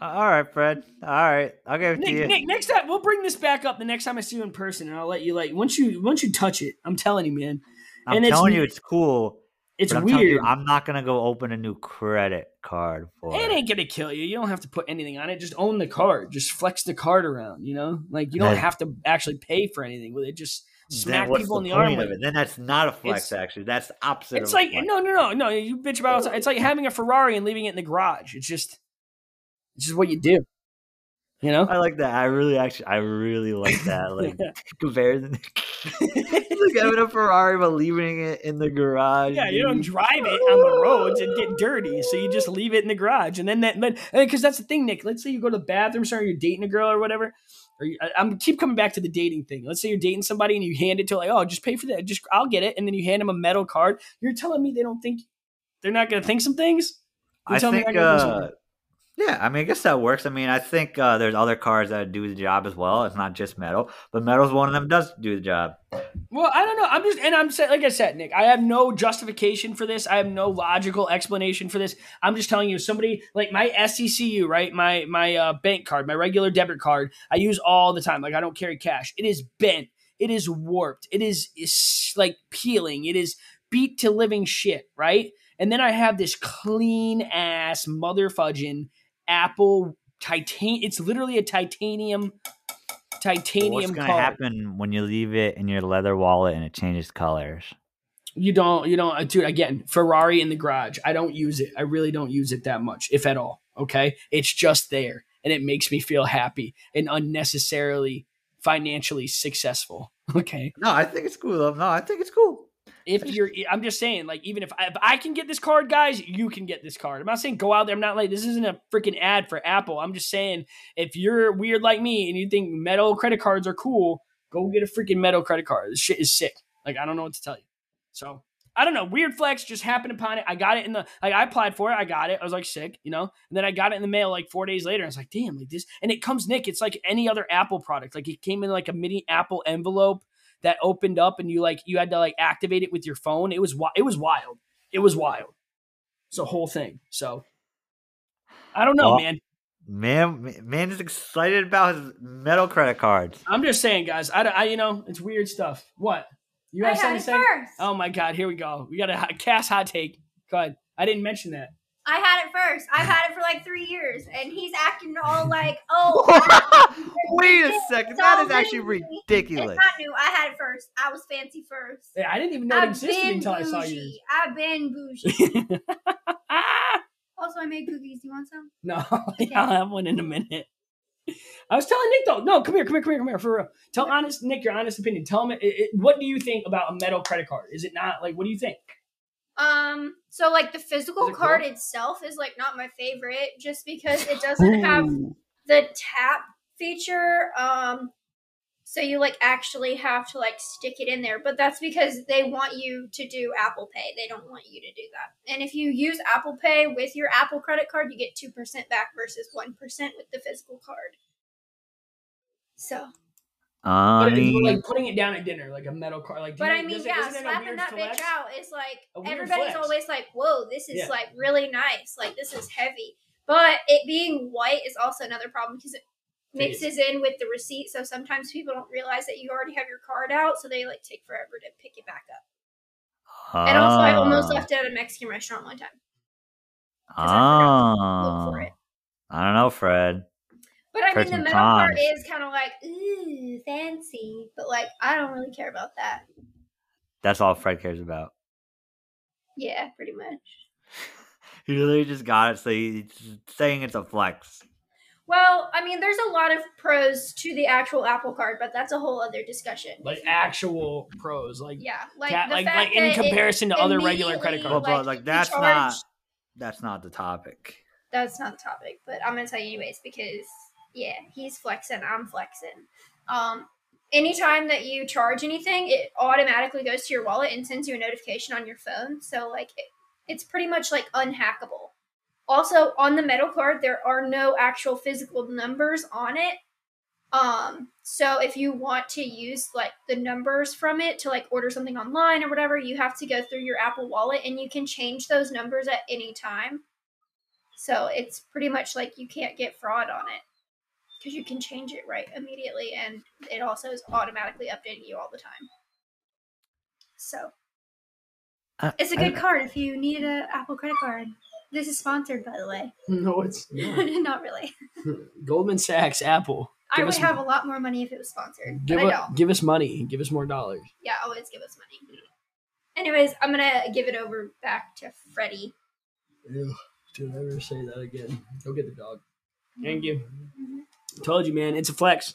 All right, Fred. All right. I'll give it to you. Nick, next time, we'll bring this back up the next time I see you in person. And I'll let you like, once you once you touch it, I'm telling you, man. I'm and telling it's, you it's cool. It's I'm weird. You, I'm not gonna go open a new credit card for it. It ain't gonna kill you. You don't have to put anything on it. Just own the card. Just flex the card around. You know, like you don't that's, have to actually pay for anything with it. Just smack people the in the arm with it. Then that's not a flex. It's, actually, that's the opposite. It's of like no, no, no, no. You bitch about it. It's like having a Ferrari and leaving it in the garage. It's just, it's just what you do. You know, I like that. I really, actually, I really like that. Like comparison. Like having a Ferrari, but leaving it in the garage. Yeah, dude. You don't drive it on the roads and get dirty, so you just leave it in the garage. And then that, because that's the thing, Nick. Let's say you go to the bathroom, sorry, you're dating a girl or whatever. Or you, I, I'm keep coming back to the dating thing. Let's say you're dating somebody and you hand it to like, oh, just pay for that. Just I'll get it, and then you hand them a metal card. You're telling me they don't think they're not going to think some things. You're I think. Me Yeah, I mean, I guess that works. I mean, I think uh, there's other cars that do the job as well. It's not just metal, but metal's one of them does do the job. Well, I don't know. I'm just, and I'm saying, like I said, Nick, I have no justification for this. I have no logical explanation for this. I'm just telling you, somebody like my S E C U, right? My my uh, bank card, my regular debit card, I use all the time. Like I don't carry cash. It is bent. It is warped. It is it's like peeling. It is beat to living shit, right? And then I have this clean ass motherfudging Apple titan it's literally a titanium titanium what's gonna color. Happen when you leave it in your leather wallet and it changes colors? You don't you don't dude, again, Ferrari in the garage. I don't use it. I really don't use it that much, if at all. Okay, it's just there and it makes me feel happy and unnecessarily financially successful. Okay, no, I think it's cool though. No, I think it's cool. If you're, I'm just saying, like, even if I, if I can get this card, guys, you can get this card. I'm not saying go out there. I'm not like, this isn't a freaking ad for Apple. I'm just saying, if you're weird like me and you think metal credit cards are cool, go get a freaking metal credit card. This shit is sick. Like, I don't know what to tell you. So, I don't know. Weird flex just happened upon it. I got it in the, like, I applied for it. I got it. I was like, sick, you know? And then I got it in the mail like four days later. I was like, damn, like this. And it comes, Nick, it's like any other Apple product. Like, it came in like a mini Apple envelope that opened up and you like you had to like activate it with your phone. It was it was wild. It was wild. It's a whole thing. So I don't know, well, man. Man, man is excited about his metal credit cards. I'm just saying, guys. I, I you know it's weird stuff. What you have something to say? First. Oh my god, here we go. We got a Cass hot take. Go ahead. I didn't mention that. I had it first. I've had it for like three years, and he's acting all like, "Oh, wait a second, that is actually ridiculous." It's not new. I had it first. I was fancy first. Yeah, I didn't even know it existed until I saw you. I've been bougie. Also, I made cookies. Do you want some? No, okay. I'll have one in a minute. I was telling Nick though. No, come here, come here, come here, come here. For real, tell okay. honest Nick your honest opinion. Tell him it, it, what do you think about a metal credit card? Is it not like? What do you think? Um, so like the physical card cool? itself is like not my favorite just because it doesn't Ooh. Have the tap feature. Um, so you like actually have to like stick it in there, but that's because they want you to do Apple Pay. They don't want you to do that. And if you use Apple Pay with your Apple credit card, you get two percent back versus one percent with the physical card. So. Um, but it's like putting it down at dinner, like a metal card. Like, but you, I mean, yeah, slapping that flex? Bitch out is like everybody's flex. Always like, "Whoa, this is yeah. like really nice. Like this is heavy." But it being white is also another problem because mixes in with the receipt. So sometimes people don't realize that you already have your card out. So they like take forever to pick it back up. Ah. And also I almost left it at a Mexican restaurant one time. Ah. I, look for it. I don't know, Fred. But I Fred mean, the metal cons. part is kind of like, ooh, fancy. But like, I don't really care about that. That's all Fred cares about. Yeah, pretty much. He literally just got it, so he's saying it's a flex. Well, I mean, there's a lot of pros to the actual Apple Card, but that's a whole other discussion. Like actual pros, like yeah, like cat, the like, fact like in comparison to other regular credit cards. Like, like that's charged, not that's not the topic. That's not the topic, but I'm gonna tell you anyways because yeah, he's flexing, I'm flexing. Um, anytime that you charge anything, it automatically goes to your wallet and sends you a notification on your phone. So like, it, it's pretty much like unhackable. Also, on the metal card, there are no actual physical numbers on it. Um, so if you want to use like the numbers from it to like order something online or whatever, you have to go through your Apple Wallet and you can change those numbers at any time. So it's pretty much like you can't get fraud on it because you can change it right immediately. And it also is automatically updating you all the time. So uh, it's a good I... card if you need an Apple credit card. This is sponsored, by the way. No, it's not. Not really. Goldman Sachs, Apple. Give I would have money. a lot more money if it was sponsored. Give, but a, I don't. give us money. Give us more dollars. Yeah, always give us money. Anyways, I'm going to give it over back to Freddie. Ew, dude, never say that again. Go get the dog. Mm-hmm. Thank you. Mm-hmm. Told you, man. It's a flex.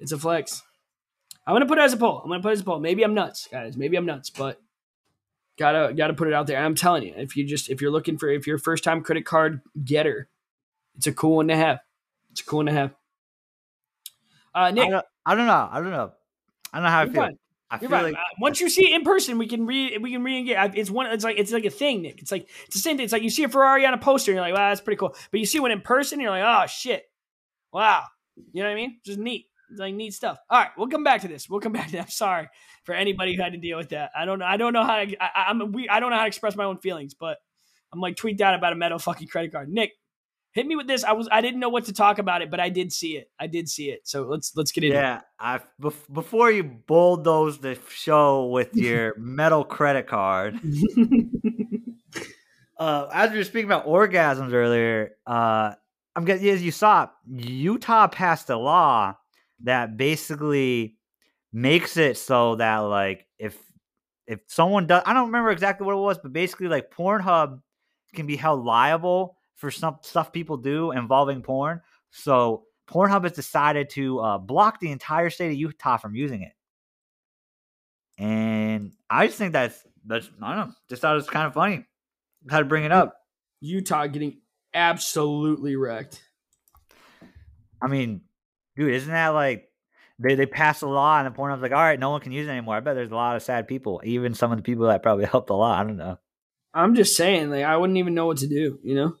It's a flex. I'm going to put it as a poll. I'm going to put it as a poll. Maybe I'm nuts, guys. Maybe I'm nuts, but... Gotta gotta put it out there. I'm telling you, if you just if you're looking for if you're a first time credit card getter, it's a cool one to have. It's a cool one to have. Uh, Nick, I don't, I don't know. I don't know. I don't know how I feel. Fine. I you're feel right. like uh, once you see it in person, we can re we can re-engage. It's one. It's like it's like a thing, Nick. It's like it's the same thing. It's like you see a Ferrari on a poster, and you're like, wow, that's pretty cool. But you see one in person, and you're like, oh shit, wow. You know what I mean? Just neat. It's like neat stuff. All right, we'll come back to this. We'll come back to that. I'm sorry for anybody who had to deal with that. I don't know. I don't know how to. I, I'm. We. I don't know how to express my own feelings, but I'm like tweaked out about a metal fucking credit card. Nick, hit me with this. I was. I didn't know what to talk about it, but I did see it. I did see it. So let's let's get into yeah, it. Yeah. I before you bulldoze the show with your metal credit card. uh, as we were speaking about orgasms earlier, uh, I'm getting as you saw, Utah passed a law that basically makes it so that like if if someone does, I don't remember exactly what it was, but basically like Pornhub can be held liable for some stuff people do involving porn. So Pornhub has decided to uh, block the entire state of Utah from using it. And I just think that's, that's I don't know, just thought it was kind of funny how to bring it up. Utah getting absolutely wrecked. I mean, dude, isn't that like they, they passed a law and the Pornhub's like, all right, no one can use it anymore. I bet there's a lot of sad people, even some of the people that probably helped a lot. I don't know. I'm just saying, like, I wouldn't even know what to do, you know?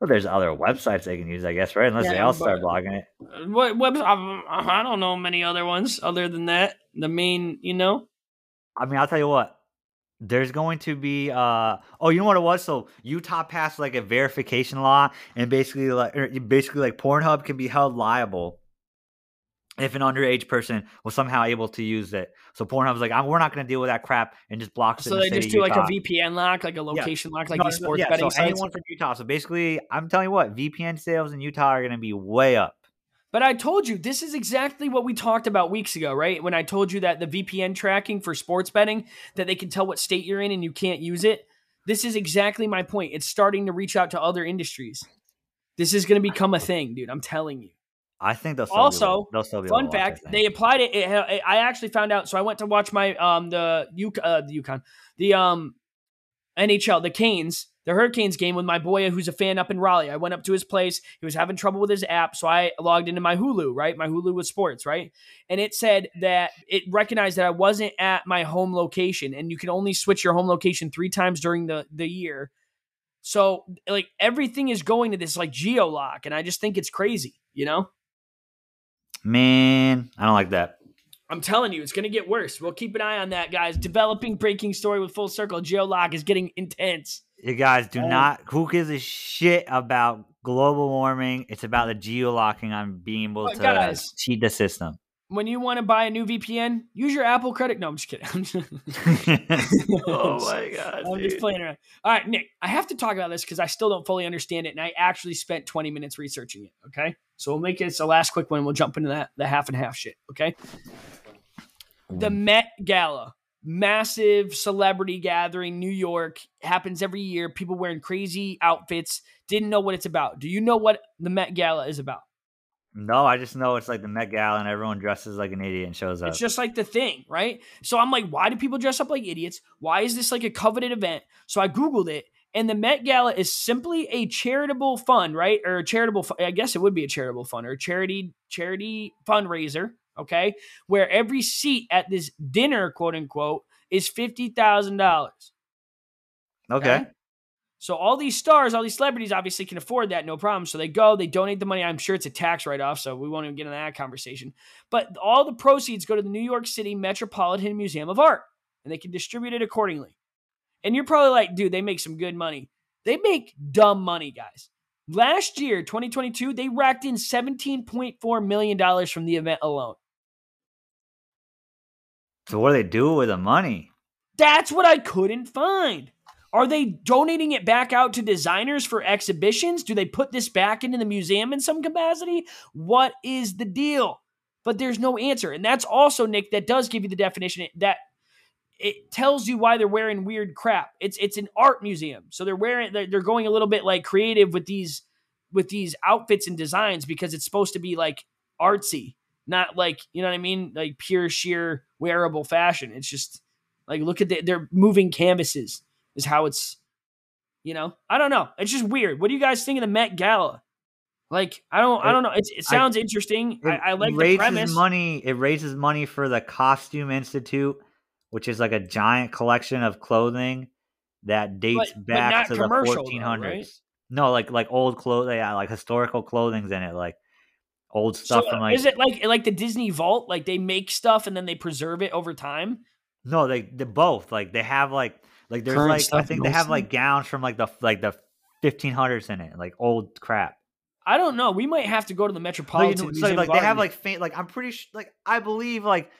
Well, there's other websites they can use, I guess, right? Unless yeah, they all start blocking it. What web? I don't know many other ones other than that. The main, you know? I mean, I'll tell you what. There's going to be, uh, oh, you know what it was? So Utah passed like a verification law and basically like, basically like Pornhub can be held liable if an underage person was somehow able to use it. So Pornhub's like, I'm, we're not going to deal with that crap and just blocks it. So they just do like a V P N lock, like a location yeah. lock, like no, these sports yeah, betting so sites. Anyone from Utah. So basically, I'm telling you what, V P N sales in Utah are going to be way up. But I told you, this is exactly what we talked about weeks ago, right? When I told you that the V P N tracking for sports betting, that they can tell what state you're in and you can't use it. This is exactly my point. It's starting to reach out to other industries. This is going to become a thing, dude. I'm telling you. I think they'll still also be, they'll still be fun fact watch, they applied it, it, it. I actually found out. So I went to watch my um the U uh, the UConn the um N H L the Canes the Hurricanes game with my boy who's a fan up in Raleigh. I went up to his place. He was having trouble with his app, so I logged into my Hulu right, my Hulu with sports right, and it said that it recognized that I wasn't at my home location, and you can only switch your home location three times during the the year. So like everything is going to this like geo lock, and I just think it's crazy, you know. Man, I don't like that. I'm telling you, it's going to get worse. We'll keep an eye on that, guys. Developing breaking story with Full Circle. Geolock is getting intense. You guys do oh. not. Who gives a shit about global warming? It's about the geo-locking on being able oh, to guys, cheat the system. When you want to buy a new V P N, use your Apple credit. No, I'm just kidding. Oh my god! I'm dude. just playing around. All right, Nick, I have to talk about this because I still don't fully understand it, and I actually spent twenty minutes researching it. Okay, so we'll make it a last quick one. We'll jump into that the half and half shit. Okay, the Met Gala. Massive celebrity gathering, New York, happens every year. People wearing crazy outfits. Didn't know what it's about. Do you know what the Met Gala is about? No, I just know it's like the Met Gala and everyone dresses like an idiot and shows up. It's just like the thing, right? So I'm like, why do people dress up like idiots? Why is this like a coveted event? So I Googled it, and the Met Gala is simply a charitable fund, right? Or a charitable, I guess it would be a charitable fund or a charity, charity fundraiser. Okay, where every seat at this dinner, quote unquote, is fifty thousand dollars. Okay. Okay. So all these stars, all these celebrities obviously can afford that, no problem. So they go, they donate the money. I'm sure it's a tax write-off, so we won't even get into that conversation. But all the proceeds go to the New York City Metropolitan Museum of Art, and they can distribute it accordingly. And you're probably like, dude, they make some good money. They make dumb money, guys. Last year, twenty twenty-two, they racked in seventeen point four million dollars from the event alone. So what do they do with the money? That's what I couldn't find. Are they donating it back out to designers for exhibitions? Do they put this back into the museum in some capacity? What is the deal? But there's no answer. And that's also, Nick, that does give you the definition that it tells you why they're wearing weird crap. It's it's an art museum. So they're wearing they're, they're going a little bit like creative with these with these outfits and designs because it's supposed to be like artsy. Not like, you know what I mean? Like pure, sheer, wearable fashion. It's just like, look at the, they're moving canvases is how it's, you know, I don't know. It's just weird. What do you guys think of the Met Gala? Like, I don't, it, I don't know. It's, it sounds I, interesting. It I, I like the premise. Money, it raises money for the Costume Institute, which is like a giant collection of clothing that dates but, back but to the fourteen hundreds. Though, right? No, like, like old clothing, yeah, like historical clothing's in it. Like, old stuff so, from like is it like like the Disney Vault? Like they make stuff and then they preserve it over time? No, they they both. Like they have like like there's Current like I think mostly. They have like gowns from like the like the fifteen hundreds in it, like old crap. I don't know. We might have to go to the Metropolitan Museum. Like, like, like they have like faint. Like I'm pretty sure. Like I believe. Like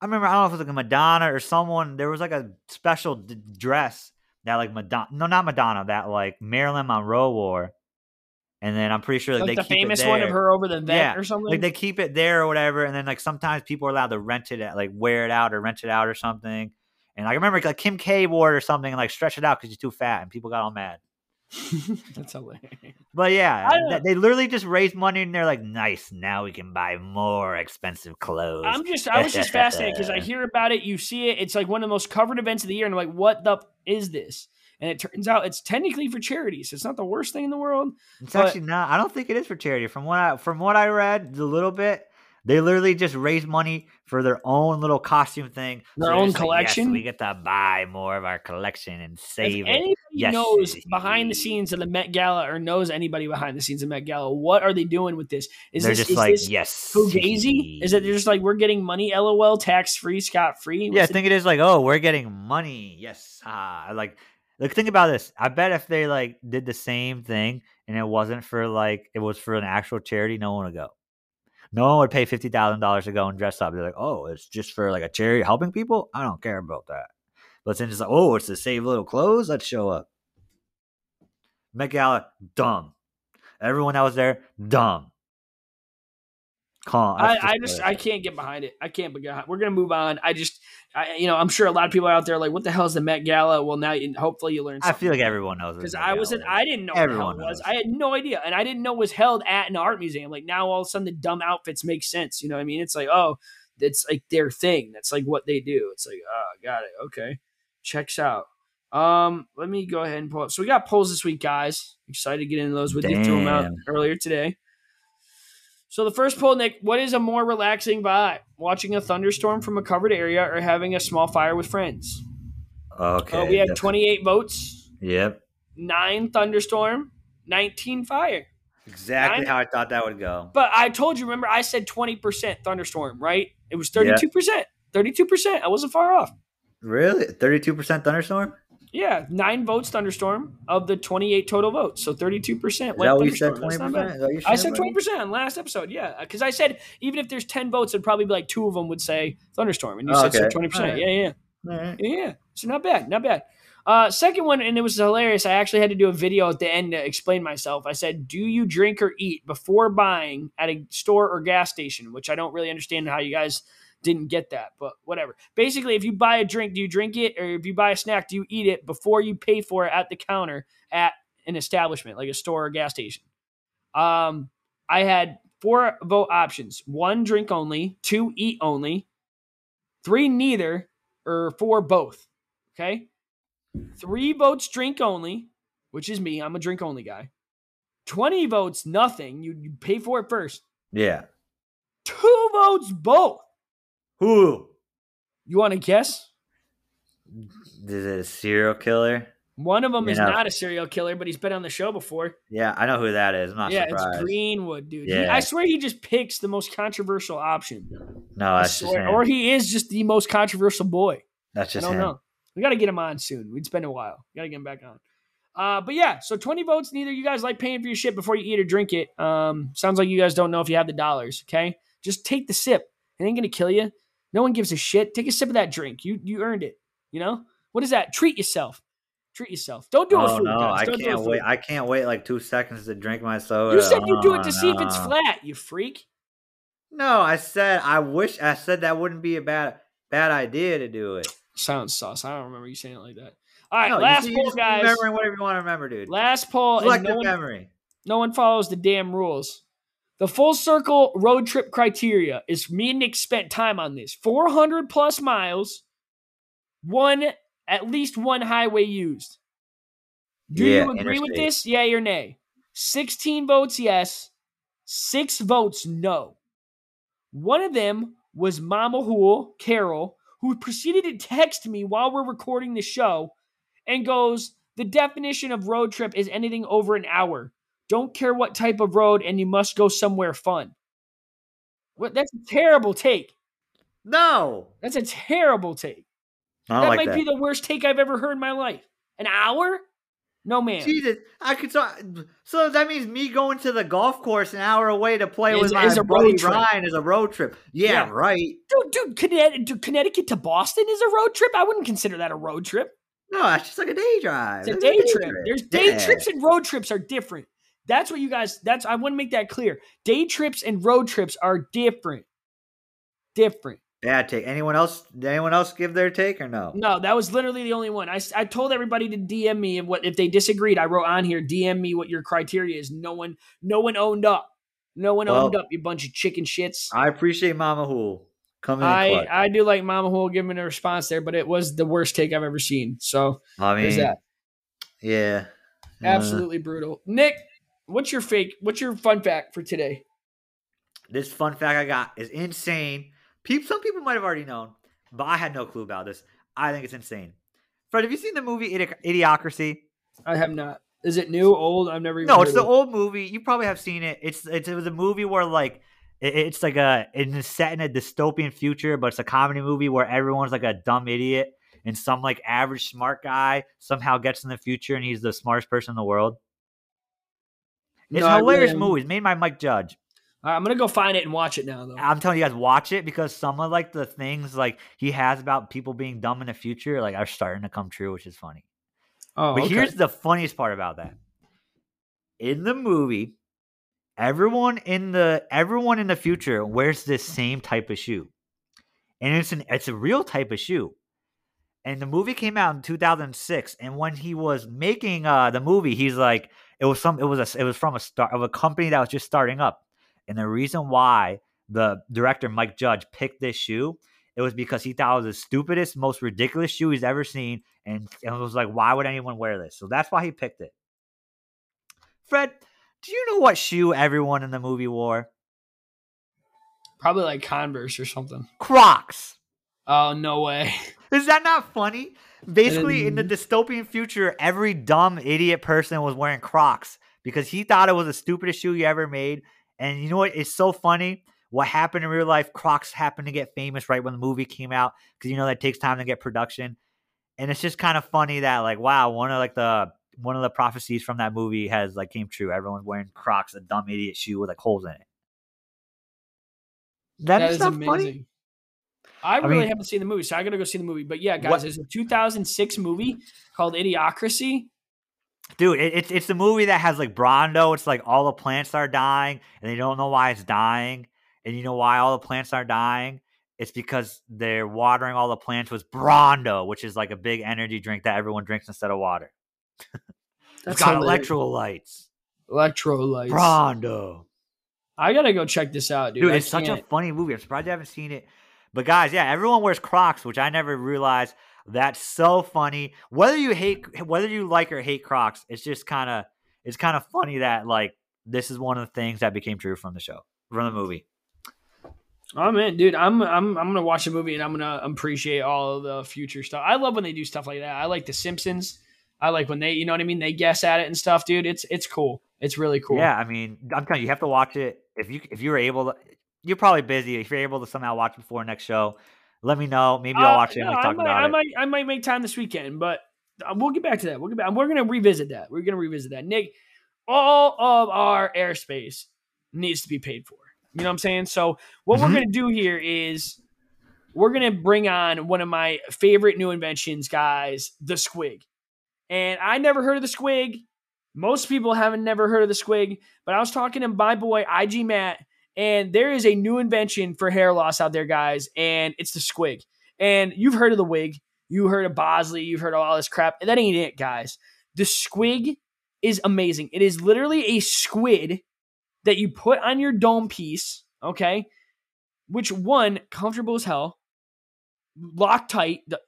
I remember. I don't know if it was like a Madonna or someone. There was like a special d- dress that like Madonna. No, not Madonna. That like Marilyn Monroe wore. And then I'm pretty sure that like they the keep famous it there. One of her over the vent yeah. or something. Like they keep it there or whatever. And then like sometimes people are allowed to rent it, at, like wear it out or rent it out or something. And like, I remember like Kim K wore it or something and like stretch it out because you're too fat and people got all mad. That's hilarious. But yeah, th- they literally just raised money and they're like, nice. Now we can buy more expensive clothes. I'm just, I was just fascinated because I hear about it. You see it. It's like one of the most covered events of the year. And I'm like, what the f- is this? And it turns out it's technically for charities. It's not the worst thing in the world. It's actually not. I don't think it is for charity. From what I from what I read a little bit, they literally just raise money for their own little costume thing. Their own collection? Like, yes, we get to buy more of our collection and save it. If anybody yes. knows behind the scenes of the Met Gala or knows anybody behind the scenes of Met Gala, what are they doing with this? Is they're this, just is like, this yes. fugazi? Is it they're just like, we're getting money, LOL, tax-free, scot-free? What's yeah, I think it, it is like, oh, we're getting money. Yes. Ah, like... Like, think about this. I bet if they, like, did the same thing and it wasn't for, like, it was for an actual charity, no one would go. No one would pay fifty thousand dollars to go and dress up. They're like, oh, it's just for, like, a charity helping people? I don't care about that. But then it's like, oh, it's to save little clothes? Let's show up. Met Gala, dumb. Everyone that was there, dumb. Calm. I, just, I just, I can't get behind it. I can't. Behind. We're going to move on. I just, I, you know, I'm sure a lot of people out there are like, what the hell is the Met Gala? Well, now you, hopefully you learn something. I feel like everyone knows. Because I wasn't, I didn't know everyone what it was. I had no idea. And I didn't know it was held at an art museum. Like now all of a sudden the dumb outfits make sense. You know what I mean? It's like, oh, it's like their thing. That's like what they do. It's like, oh, got it. Okay. Checks out. Um, let me go ahead and pull up. So we got polls this week, guys. Excited to get into those with you. Threw them out earlier today. So the first poll, Nick, what is a more relaxing vibe? Watching a thunderstorm from a covered area or having a small fire with friends? Okay. Uh, we had twenty-eight votes. Yep. nine thunderstorm, nineteen fire. Exactly nine, how I thought that would go. But I told you, remember, I said twenty percent thunderstorm, right? It was thirty-two percent. Yep. thirty-two percent. I wasn't far off. Really? thirty-two percent thunderstorm? Yeah, nine votes Thunderstorm of the twenty-eight total votes, so thirty-two percent. Is that what you said, twenty percent? I said twenty percent on last episode, yeah, because I said even if there's ten votes, it'd probably be like two of them would say Thunderstorm, and you oh, said okay. so twenty percent. Right. Yeah, yeah, right. yeah. So not bad, not bad. Uh, second one, and it was hilarious, I actually had to do a video at the end to explain myself. I said, do you drink or eat before buying at a store or gas station, which I don't really understand how you guys – didn't get that, but whatever. Basically, if you buy a drink, do you drink it? Or if you buy a snack, do you eat it before you pay for it at the counter at an establishment, like a store or gas station? Um, I had four vote options. One, drink only. Two, eat only. Three, neither. Or four, both. Okay? Three votes, drink only, which is me. I'm a drink only guy. twenty votes, nothing. You, you pay for it first. Yeah. Two votes, both. Who? You want to guess? Is it a serial killer? One of them you is know. not a serial killer, but he's been on the show before. Yeah, I know who that is. I'm not yeah, surprised. Yeah, it's Greenwood, dude. Yeah. He, I swear he just picks the most controversial option. No, that's just him. Or he is just the most controversial boy. That's just I don't him. know. We got to get him on soon. It's been a while. Got to get him back on. Uh, but yeah, so twenty votes. Neither you guys like paying for your shit before you eat or drink it. Um, sounds like you guys don't know if you have the dollars, okay? Just take the sip. It ain't going to kill you. No one gives a shit. Take a sip of that drink. You you earned it. You know? What is that? Treat yourself. Treat yourself. Don't do oh, a food. No, I can't wait. I can't wait like two seconds to drink my soda. You said you do it to see if it's flat, you freak. No, I said I wish I said that wouldn't be a bad bad idea to do it. Sounds sauce. I don't remember you saying it like that. All right, no, last you see, poll, guys. Remembering whatever you want to remember, dude. Last poll. Selective no memory. One, no one follows the damn rules. The full circle road trip criteria is me and Nick spent time on this. four hundred plus miles, one at least one highway used. Do yeah, you agree with this? Yay or nay? sixteen votes yes, six votes no. One of them was Mama Hool, Carol, who proceeded to text me while we're recording the show and goes, the definition of road trip is anything over an hour. Don't care what type of road, and you must go somewhere fun. What? That's a terrible take. No. That's a terrible take. I that like might that. be the worst take I've ever heard in my life. An hour? No, man. Jesus. I could talk. So that means me going to the golf course an hour away to play is, with my is a buddy road trip. Ryan is a road trip. Yeah, yeah. right. Dude, dude, Connecticut to Boston is a road trip? I wouldn't consider that a road trip. No, it's just like a day drive. It's a, it's day, a day trip. trip. There's day yeah. trips and road trips are different. That's what you guys, that's, I want to make that clear. Day trips and road trips are different. Different. Bad take. Anyone else, did anyone else give their take or no? No, that was literally the only one. I, I told everybody to D M me and what, if they disagreed, I wrote on here, D M me what your criteria is. No one, no one owned up. No one well, owned up, you bunch of chicken shits. I appreciate Mama Hool coming in I, clutch. I do like Mama Hool giving a response there, but it was the worst take I've ever seen. So, I mean, there's that. Yeah. Absolutely uh, brutal. Nick. What's your fake? What's your fun fact for today? This fun fact I got is insane. People, some people might have already known, but I had no clue about this. I think it's insane. Fred, have you seen the movie Idi- Idiocracy? I have not. Is it new, old? I've never even No, it's the it. old movie. You probably have seen it. It's, it's it was a movie where like it, it's like a it's set in a dystopian future, but it's a comedy movie where everyone's like a dumb idiot and some like average smart guy somehow gets in the future and he's the smartest person in the world. It's no, hilarious I mean, movies made by Mike Judge. Right, I'm gonna go find it and watch it now. Though I'm telling you guys, watch it because some of like the things like he has about people being dumb in the future like are starting to come true, which is funny. Oh, but okay. Here's the funniest part about that: in the movie, everyone in the everyone in the future wears this same type of shoe, and it's an it's a real type of shoe. And the movie came out in two thousand six, and when he was making uh, the movie, he's like. It was some. It was a. It was from a start of a company that was just starting up, and the reason why the director Mike Judge picked this shoe, it was because he thought it was the stupidest, most ridiculous shoe he's ever seen, and, and it was like, why would anyone wear this? So that's why he picked it. Fred, do you know what shoe everyone in the movie wore? Probably like Converse or something. Crocs. Oh no way! Is that not funny? Basically, in the dystopian future, every dumb idiot person was wearing Crocs because he thought it was the stupidest shoe you ever made. And you know what? It's so funny. What happened in real life, Crocs happened to get famous right when the movie came out because, you know, that takes time to get production. And it's just kind of funny that, like, wow, one of like the one of the prophecies from that movie has like came true. Everyone's wearing Crocs, a dumb idiot shoe with like holes in it. That, that is, is amazing. Funny. I really I mean, haven't seen the movie, so I gotta go see the movie. But yeah, guys, what? There's a two thousand six movie called Idiocracy. Dude, it, it's it's the movie that has like Brondo. It's like all the plants are dying, and they don't know why it's dying. And you know why all the plants are dying? It's because they're watering all the plants with Brondo, which is like a big energy drink that everyone drinks instead of water. It's got hilarious. electrolytes. Electrolytes. Brondo. I gotta go check this out, dude. Dude, it's such a funny movie. I'm surprised you haven't seen it. But guys, yeah, everyone wears Crocs, which I never realized. That's so funny. Whether you hate, whether you like or hate Crocs, it's just kind of, it's kind of funny that like this is one of the things that became true from the show, from the movie. Oh man, dude, I'm I'm I'm gonna watch the movie and I'm gonna appreciate all of the future stuff. I love when they do stuff like that. I like The Simpsons. I like when they, you know what I mean, they guess at it and stuff, dude. It's it's cool. It's really cool. Yeah, I mean, I'm telling you, you have to watch it if you if you were able to. You're probably busy. If you're able to somehow watch it before next show, let me know. Maybe I'll watch uh, it and no, we talk might, about I it. Might, I might make time this weekend, but we'll get back to that. We'll get back. We're going to revisit that. We're going to revisit that. Nick, all of our airspace needs to be paid for. You know what I'm saying? So what mm-hmm. we're going to do here is we're going to bring on one of my favorite new inventions, guys, the squig. And I never heard of the squig. Most people haven't never heard of the squig, but I was talking to my boy, I G Matt, and there is a new invention for hair loss out there, guys, and it's the squig. And you've heard of the wig. You heard of Bosley. You've heard of all this crap. That ain't it, guys. The squig is amazing. It is literally a squid that you put on your dome piece, okay, which, one, comfortable as hell, Loctite, the,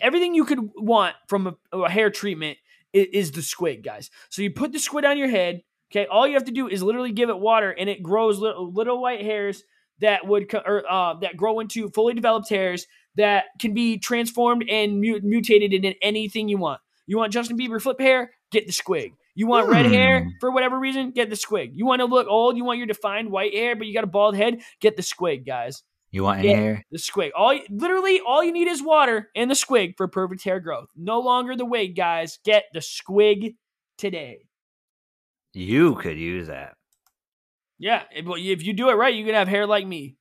everything you could want from a, a hair treatment is the squig, guys. So you put the squid on your head. Okay, all you have to do is literally give it water, and it grows little, little white hairs that would co- or, uh, that grow into fully developed hairs that can be transformed and mu- mutated into anything you want. You want Justin Bieber flip hair? Get the squig. You want mm. red hair for whatever reason? Get the squig. You want to look old? You want your defined white hair, but you got a bald head? Get the squig, guys. You want any hair? The squig. All literally all you need is water and the squig for perfect hair growth. No longer the wig, guys. Get the squig today. You could use that. Yeah, well, if you do it right, you could have hair like me.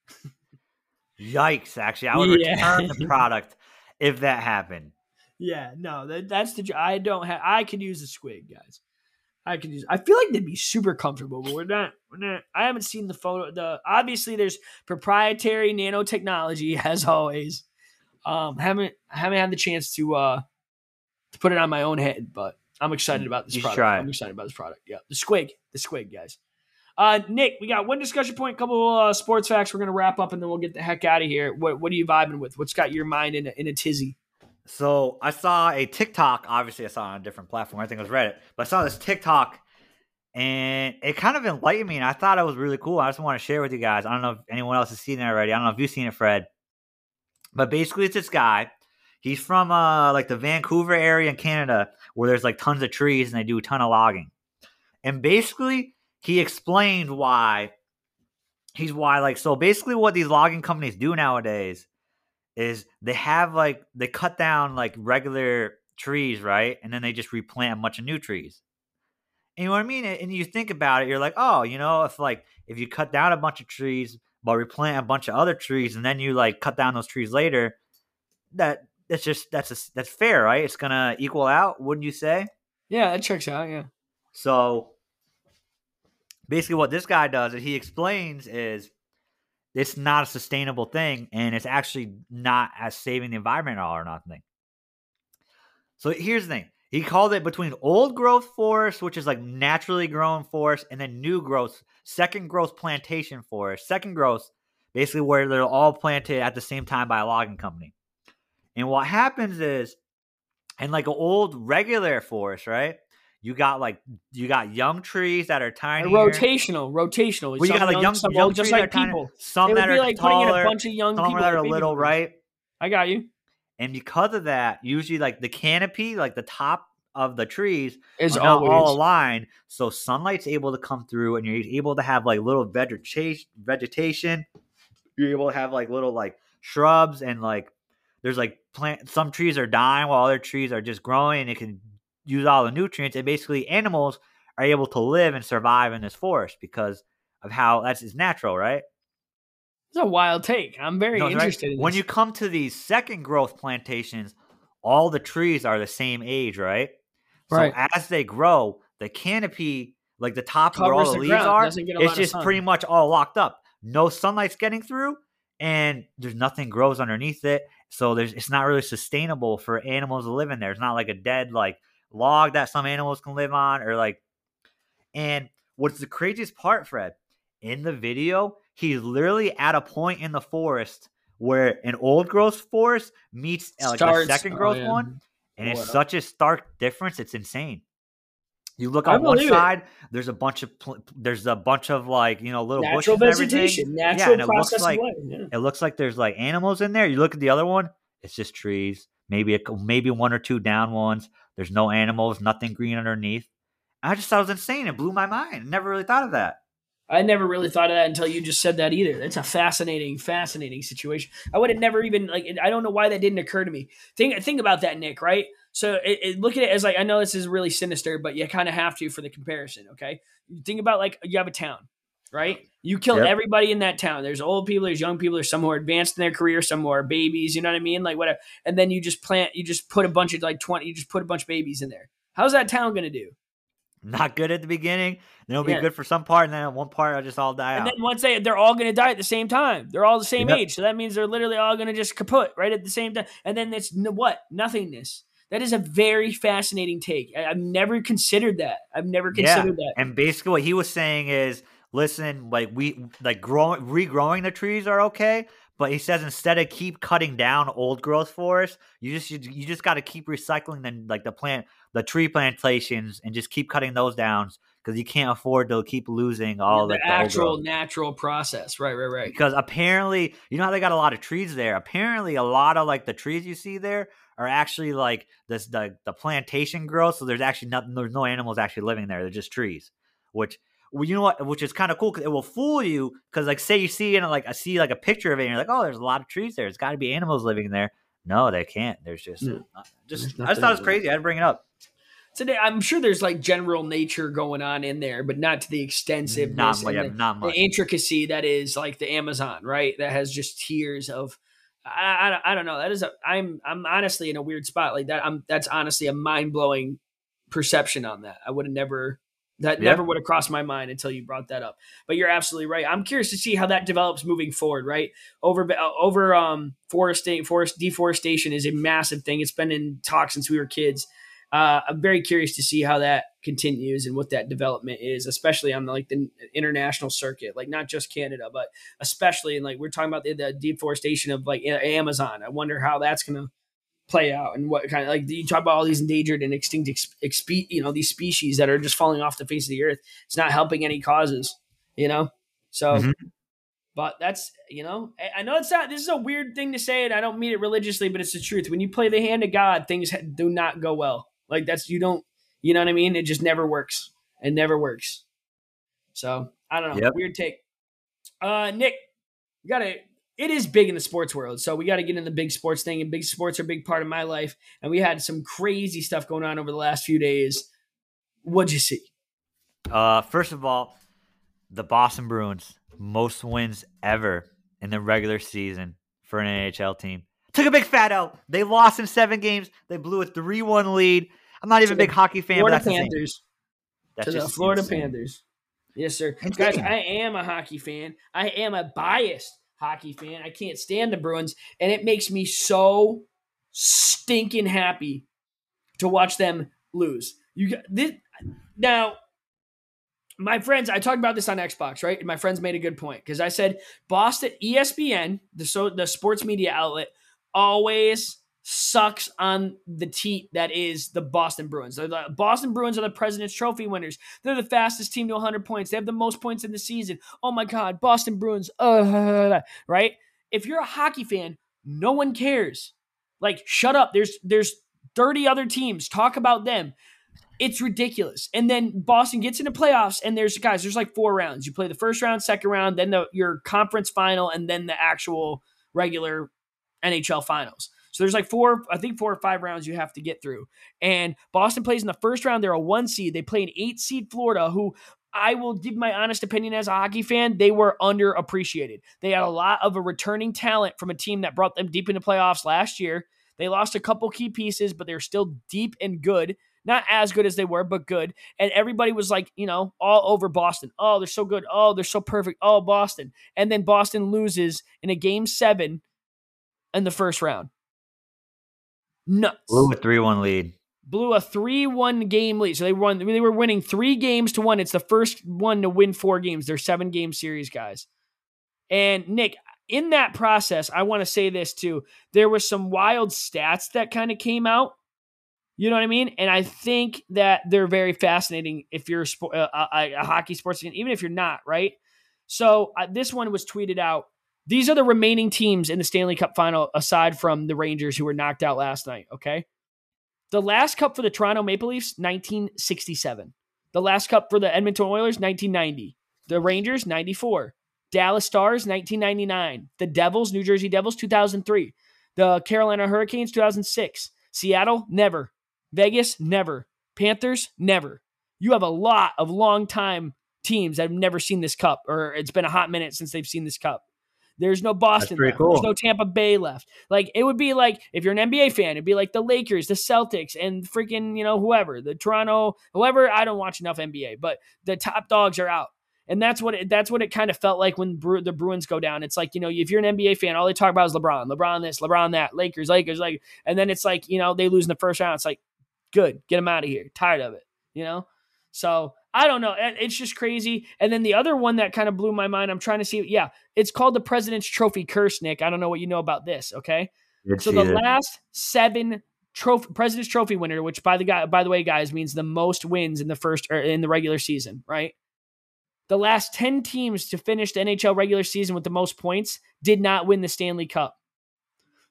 Yikes, actually. I would yeah. return the product if that happened. Yeah, no, that, that's the I don't have I could use the squig, guys. I could use I feel like they'd be super comfortable, but we're not we're not I haven't seen the photo the obviously there's proprietary nanotechnology as always. Um haven't haven't had the chance to uh to put it on my own head, but I'm excited about this you product. Try. I'm excited about this product. Yeah. The squig. The squig, guys. Uh, Nick, we got one discussion point, a couple of uh, sports facts. We're going to wrap up, and then we'll get the heck out of here. What What are you vibing with? What's got your mind in a, in a tizzy? So I saw a TikTok. Obviously, I saw it on a different platform. I think it was Reddit. But I saw this TikTok, and it kind of enlightened me, and I thought it was really cool. I just want to share with you guys. I don't know if anyone else has seen it already. I don't know if you've seen it, Fred. But basically, it's this guy. He's from uh, like the Vancouver area in Canada where there's like tons of trees and they do a ton of logging. And basically he explained why he's why like, so basically what these logging companies do nowadays is they have like, they cut down like regular trees, right? And then they just replant a bunch of new trees. And you know what I mean? And you think about it, you're like, oh, you know, if like, if you cut down a bunch of trees, but replant a bunch of other trees and then you like cut down those trees later, that, That's just that's a, that's fair, right? It's gonna equal out, wouldn't you say? Yeah, it checks out. Yeah. So basically, what this guy does, that he explains, is it's not a sustainable thing, and it's actually not as saving the environment at all or nothing. So here's the thing: he called it between old growth forest, which is like naturally grown forest, and then new growth, second growth plantation forest, second growth, basically where they're all planted at the same time by a logging company. And what happens is, in like an old regular forest, right? You got like you got young trees that are tiny. Rotational, rotational. Well, you got like young, young, young trees just like that are people. Tiny, some that are like taller, putting in a bunch of young some people that are little, people. Right? I got you. And because of that, usually like the canopy, like the top of the trees, is all, all aligned, so sunlight's able to come through, and you're able to have like little vegetation. You're able to have like little like shrubs and like. there's like plant, some trees are dying while other trees are just growing, and it can use all the nutrients. And basically animals are able to live and survive in this forest because of how that's is natural, right? It's a wild take. I'm very no, interested right? in this. When you come to these second growth plantations, all the trees are the same age, right? Right. So as they grow, the canopy, like the top where all the, the leaves are, it's just pretty much all locked up. No sunlight's getting through, and there's nothing grows underneath it. So there's it's not really sustainable for animals to live in there. It's not like a dead like log that some animals can live on, or like. And what's the craziest part, Fred? In the video, he's literally at a point in the forest where an old growth forest meets like a second growth oh, yeah. one. And what? It's such a stark difference. It's insane. You look on one side, it. there's a bunch of, pl- there's a bunch of like, you know, little natural bushes and everything. Natural yeah, and it looks like, yeah. it looks like there's like animals in there. You look at the other one, it's just trees. Maybe, a, maybe one or two down ones. There's no animals, nothing green underneath. I just thought it was insane. It blew my mind. Never really thought of that. I never really thought of that until you just said that either. That's a fascinating, fascinating situation. I would have never even, like, I don't know why that didn't occur to me. Think think about that, Nick, right? So it, it, look at it as like, I know this is really sinister, but you kind of have to for the comparison, okay? Think about like you have a town, right? You kill yep. everybody in that town. There's old people, there's young people, there's some who are advanced in their career, some who are babies, you know what I mean? Like whatever. And then you just plant, you just put a bunch of like twenty, you just put a bunch of babies in there. How's that town going to do? Not good at the beginning. Then it'll be yeah. good for some part, and then one part I'll just all die and out. And then once they, they're all going to die at the same time. They're all the same yep. age. So that means they're literally all going to just kaput right at the same time. And then it's what? Nothingness. That is a very fascinating take. I, I've never considered that. I've never considered yeah. that. And basically what he was saying is, listen, like we like growing, regrowing the trees are okay. But he says instead of keep cutting down old growth forests, you just you, you just got to keep recycling the like the plant the tree plantations and just keep cutting those down because you can't afford to keep losing all yeah, the, the actual natural process. Right, right, right. Because apparently, you know how they got a lot of trees there. Apparently, a lot of like the trees you see there are actually like this the the plantation growth. So there's actually nothing. There's no animals actually living there. They're just trees, which. Well, you know what? Which is kind of cool because it will fool you. Because like, say you see and like I see like a picture of it, and you're like, "Oh, there's a lot of trees there. It's got to be animals living there." No, they can't. There's just, no. not, just. There's I just thought it was crazy. I had to bring it up. Today, I'm sure there's like general nature going on in there, but not to the extensive, not, yeah, not much, the intricacy that is like the Amazon, right? That has just tiers of. I, I, I don't know. That is a. I'm I'm honestly in a weird spot like that. I'm that's honestly a mind blowing perception on that. I would have never. That yeah. never would have crossed my mind until you brought that up. But you're absolutely right. I'm curious to see how that develops moving forward, right? Over over um, forest, forest deforestation is a massive thing. It's been in talk since we were kids. Uh, I'm very curious to see how that continues and what that development is, especially on like the international circuit, like not just Canada, but especially in like we're talking about the, the deforestation of like Amazon. I wonder how that's going to play out and what kind of like you talk about all these endangered and extinct exp you know these species that are just falling off the face of the earth. It's not helping any causes, you know. So, mm-hmm. but that's you know I, I know it's not. This is a weird thing to say, and I don't mean it religiously, but it's the truth. When you play the hand of God, things do not go well. Like that's you don't you know what I mean. It just never works. It never works. So I don't know. Yep. Weird take. Uh, Nick, you got to. It is big in the sports world, so we got to get in the big sports thing, and big sports are a big part of my life, and we had some crazy stuff going on over the last few days. What'd you see? Uh, first of all, the Boston Bruins, most wins ever in the regular season for an N H L team. Took a big fat L. They lost in seven games. They blew a three one lead. I'm not even a big hockey fan, Florida but that's Panthers. That's just the Florida insane. Panthers. Yes, sir. Guys, I am a hockey fan. I am a biased hockey fan. I can't stand the Bruins, and it makes me so stinking happy to watch them lose. You got this now, my friends. I talked about this on Xbox, right? And my friends made a good point because I said Boston E S P N, the so the sports media outlet, always sucks on the teat that is the Boston Bruins. The Boston Bruins are the President's Trophy winners. They're the fastest team to one hundred points. They have the most points in the season. Oh my God, Boston Bruins. Uh, right? If you're a hockey fan, no one cares. Like, shut up. There's there's thirty other teams. Talk about them. It's ridiculous. And then Boston gets into playoffs, and there's guys. There's like four rounds. You play the first round, second round, then the, your conference final, and then the actual regular N H L finals. So there's like four, I think four or five rounds you have to get through. And Boston plays in the first round. They're a one seed. They play an eight seed Florida, who I will give my honest opinion as a hockey fan, they were underappreciated. They had a lot of a returning talent from a team that brought them deep into playoffs last year. They lost a couple key pieces, but they're still deep and good. Not as good as they were, but good. And everybody was like, you know, all over Boston. Oh, they're so good. Oh, they're so perfect. Oh, Boston. And then Boston loses in a game seven in the first round. Nuts. Blew a three one lead. Blew a three one game lead. So they won. They were winning three games to one. It's the first one to win four games. They're seven-game series, guys. And, Nick, in that process, I want to say this too. There were some wild stats that kind of came out. You know what I mean? And I think that they're very fascinating if you're a, a, a hockey sports fan, even if you're not, right? So uh, this one was tweeted out. These are the remaining teams in the Stanley Cup final aside from the Rangers, who were knocked out last night, okay? The last cup for the Toronto Maple Leafs, nineteen sixty-seven. The last cup for the Edmonton Oilers, nineteen ninety. The Rangers, ninety-four. Dallas Stars, nineteen ninety-nine. The Devils, New Jersey Devils, two thousand three. The Carolina Hurricanes, two thousand six. Seattle, never. Vegas, never. Panthers, never. You have a lot of long-time teams that have never seen this cup, or it's been a hot minute since they've seen this cup. There's no Boston left. Cool. There's no Tampa Bay left. Like, it would be like, if you're an N B A fan, it'd be like the Lakers, the Celtics, and freaking, you know, whoever, the Toronto, whoever. I don't watch enough N B A, but the top dogs are out. And that's what it, that's what it kind of felt like when Bru- the Bruins go down. It's like, you know, if you're an N B A fan, all they talk about is LeBron, LeBron this, LeBron that, Lakers, Lakers, like, and then it's like, you know, they lose in the first round. It's like, good, get them out of here. Tired of it, you know? So I don't know. It's just crazy. And then the other one that kind of blew my mind, I'm trying to see. Yeah, it's called the President's Trophy curse, Nick. I don't know what you know about this, okay? It's so the it. last seven trophy, President's Trophy winner, which by the guy, by the way, guys, means the most wins in the first or in the regular season, right? The last ten teams to finish the N H L regular season with the most points did not win the Stanley Cup.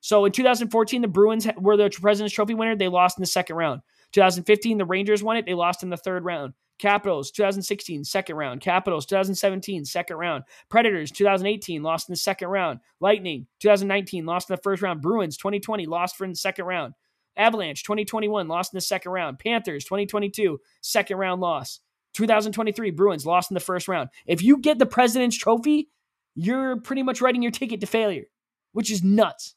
So in two thousand fourteen, the Bruins were the President's Trophy winner. They lost in the second round. two thousand fifteen, the Rangers won it. They lost in the third round. Capitals, two thousand sixteen, second round. Capitals, two thousand seventeen, second round. Predators, two thousand eighteen, lost in the second round. Lightning, two thousand nineteen, lost in the first round. Bruins, twenty twenty, lost in the second round. Avalanche, twenty twenty-one, lost in the second round. Panthers, twenty twenty-two, second round loss. two thousand twenty-three, Bruins, lost in the first round. If you get the President's Trophy, you're pretty much writing your ticket to failure, which is nuts.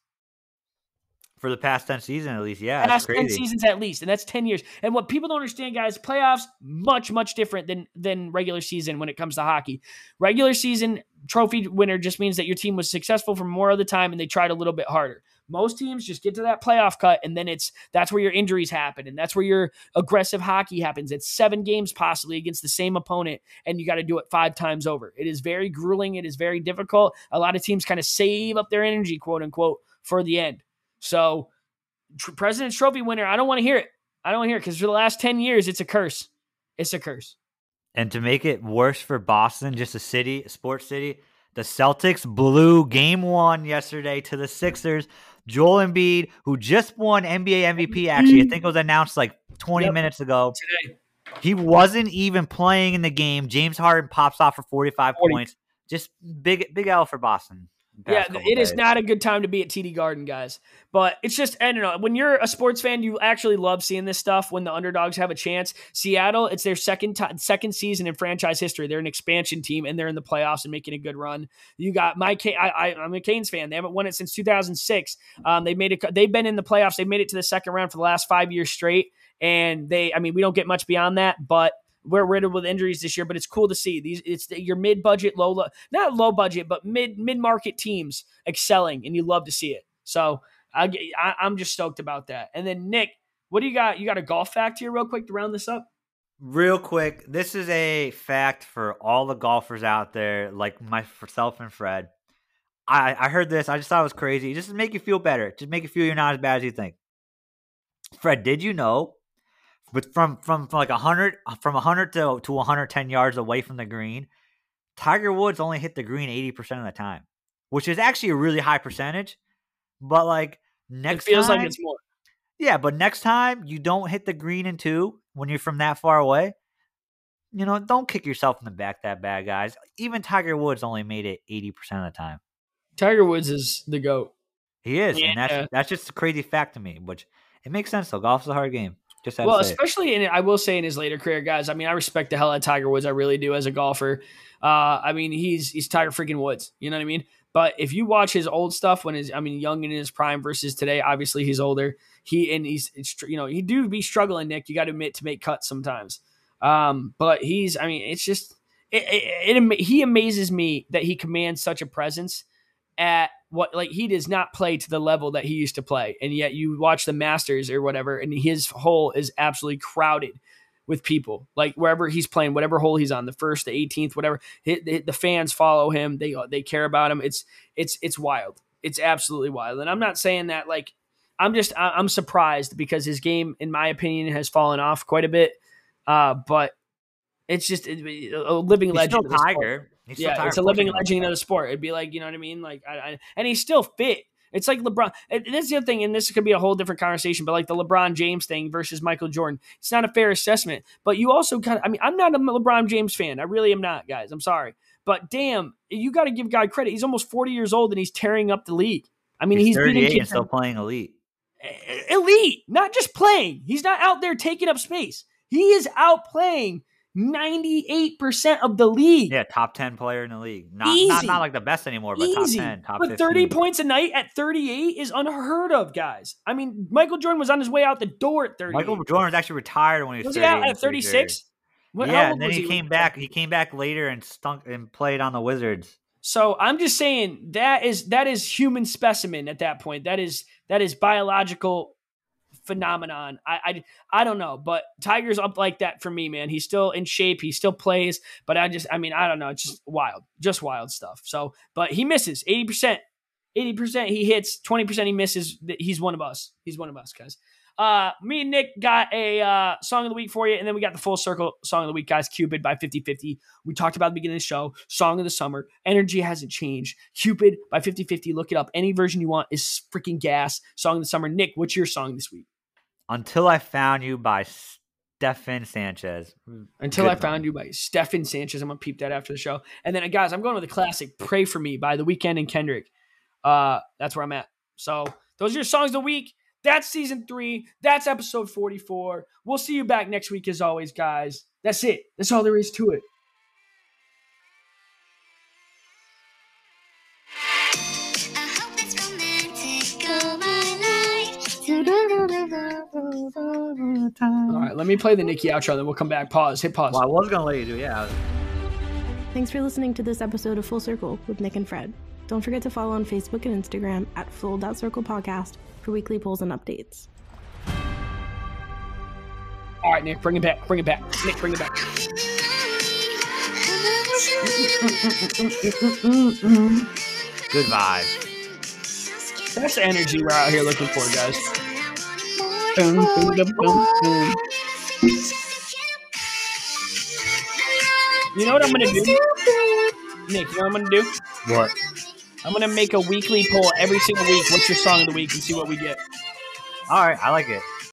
For the past ten seasons, at least, yeah. Past ten seasons, at least, and that's ten years. And what people don't understand, guys, playoffs much, much different than than regular season when it comes to hockey. Regular season trophy winner just means that your team was successful for more of the time and they tried a little bit harder. Most teams just get to that playoff cut, and then it's that's where your injuries happen, and that's where your aggressive hockey happens. It's seven games possibly against the same opponent, and you got to do it five times over. It is very grueling. It is very difficult. A lot of teams kind of save up their energy, quote unquote, for the end. So, tr- President's Trophy winner, I don't want to hear it. I don't want to hear it because for the last ten years, it's a curse. It's a curse. And to make it worse for Boston, just a city, a sports city, the Celtics blew game one yesterday to the Sixers. Joel Embiid, who just won N B A M V P, actually, I think it was announced like twenty yep. minutes ago. Today. He wasn't even playing in the game. James Harden pops off for forty-five forty. points. Just big, big L for Boston. Yeah, it days. is not a good time to be at T D Garden, guys. But it's just, I don't know, when you're a sports fan, you actually love seeing this stuff when the underdogs have a chance. Seattle, it's their second time, second season in franchise history. They're an expansion team, and they're in the playoffs and making a good run. You got my – I, I, I'm a Canes fan. They haven't won it since two thousand six. Um, they made it, they've been in the playoffs. They made it to the second round for the last five years straight. And they – I mean, we don't get much beyond that, but – we're riddled with injuries this year, but it's cool to see these. It's the, your mid-budget, low, low, not low budget, but mid mid-market teams excelling, and you love to see it. So I, I, I'm just stoked about that. And then Nick, what do you got? You got a golf fact here, real quick, to round this up. Real quick, this is a fact for all the golfers out there, like myself and Fred. I, I heard this. I just thought it was crazy. Just to make you feel better. Just make you feel you're not as bad as you think. Fred, did you know? But from, from, from like one hundred from one hundred to, to one hundred ten yards away from the green, Tiger Woods only hit the green eighty percent of the time, which is actually a really high percentage. But like next time, it feels like it's more. Yeah, but next time you don't hit the green in two when you're from that far away, you know, don't kick yourself in the back that bad, guys. Even Tiger Woods only made it eighty percent of the time. Tiger Woods is the GOAT. He is, yeah. and that's that's just a crazy fact to me. Which it makes sense though. Golf's a hard game. Just well, especially in I will say in his later career, guys. I mean, I respect the hell out of Tiger Woods. I really do as a golfer. Uh, I mean, he's he's Tiger freaking Woods. You know what I mean? But if you watch his old stuff when his I mean, young and in his prime versus today, obviously he's older. He and he's it's, you know he do be struggling, Nick. You got to admit to make cuts sometimes. Um, but he's I mean, it's just it, it, it, it he amazes me that he commands such a presence at. What like he does not play to the level that he used to play, and yet you watch the Masters or whatever, and his hole is absolutely crowded with people. Like wherever he's playing, whatever hole he's on, the first, the eighteenth, whatever, the fans follow him. They they care about him. It's it's it's wild. It's absolutely wild. And I'm not saying that like I'm just I'm surprised because his game, in my opinion, has fallen off quite a bit. Uh, but it's just it, a living he's legend. Still Tiger. He's yeah, it's a living legend of the sport. It'd be like, you know what I mean? Like, I, I and he's still fit. It's like LeBron. And that's the other thing, and this could be a whole different conversation, but like the LeBron James thing versus Michael Jordan, it's not a fair assessment. But you also kind of, I mean, I'm not a LeBron James fan. I really am not, guys. I'm sorry. But damn, you got to give God credit. He's almost forty years old, and he's tearing up the league. I mean, he's, he's thirty-eight beating and still playing elite. Elite, not just playing. He's not out there taking up space. He is out playing ninety-eight percent of the league. Yeah, top ten player in the league. Not Easy. not, not like the best anymore, but Easy. top ten, top fifteen. But thirty points a night at thirty-eight is unheard of, guys. I mean, Michael Jordan was on his way out the door at thirty-eight. Michael Jordan's actually retired when he was, was he out at thirty-six. What, yeah, and then he, he came back. He came back later and stunk and played on the Wizards. So I'm just saying that is that is human specimen at that point. That is that is biological phenomenon. I, I I don't know, but Tiger's up like that for me, man. He's still in shape. He still plays, but I just, I mean, I don't know. It's just wild, just wild stuff. So, but he misses eighty percent, eighty percent. He hits twenty percent. He misses. He's one of us. He's one of us, guys. Uh, me and Nick got a uh, song of the week for you, and then we got the Full Circle song of the week, guys. Cupid by Fifty Fifty. We talked about at the beginning of the show. Song of the summer. Energy hasn't changed. Cupid by Fifty Fifty. Look it up. Any version you want is freaking gas. Song of the summer. Nick, what's your song this week? Until I Found You by Stephen Sanchez. Until Good I Found one. You by Stephen Sanchez. I'm gonna peep that after the show. And then, guys, I'm going with a classic, "Pray for Me" by The Weeknd and Kendrick. Uh, that's where I'm at. So those are your songs of the week. That's season three. That's episode forty-four. We'll see you back next week as always, guys. That's it. That's all there is to it. I hope it's romantic all my life. All right, let me play the Nikki outro, then we'll come back. Pause. Hit pause. Well, I was going to let you do it. Yeah. Thanks for listening to this episode of Full Circle with Nick and Fred. Don't forget to follow on Facebook and Instagram at full dot circle podcast for weekly polls and updates. All right, Nick, bring it back. Bring it back. Nick, bring it back. Good vibe. That's the energy we're out here looking for, guys. You know what I'm going to do? Nick, you know what I'm going to do? What? I'm going to make a weekly poll every single week. What's your song of the week? And see what we get. All right. I like it.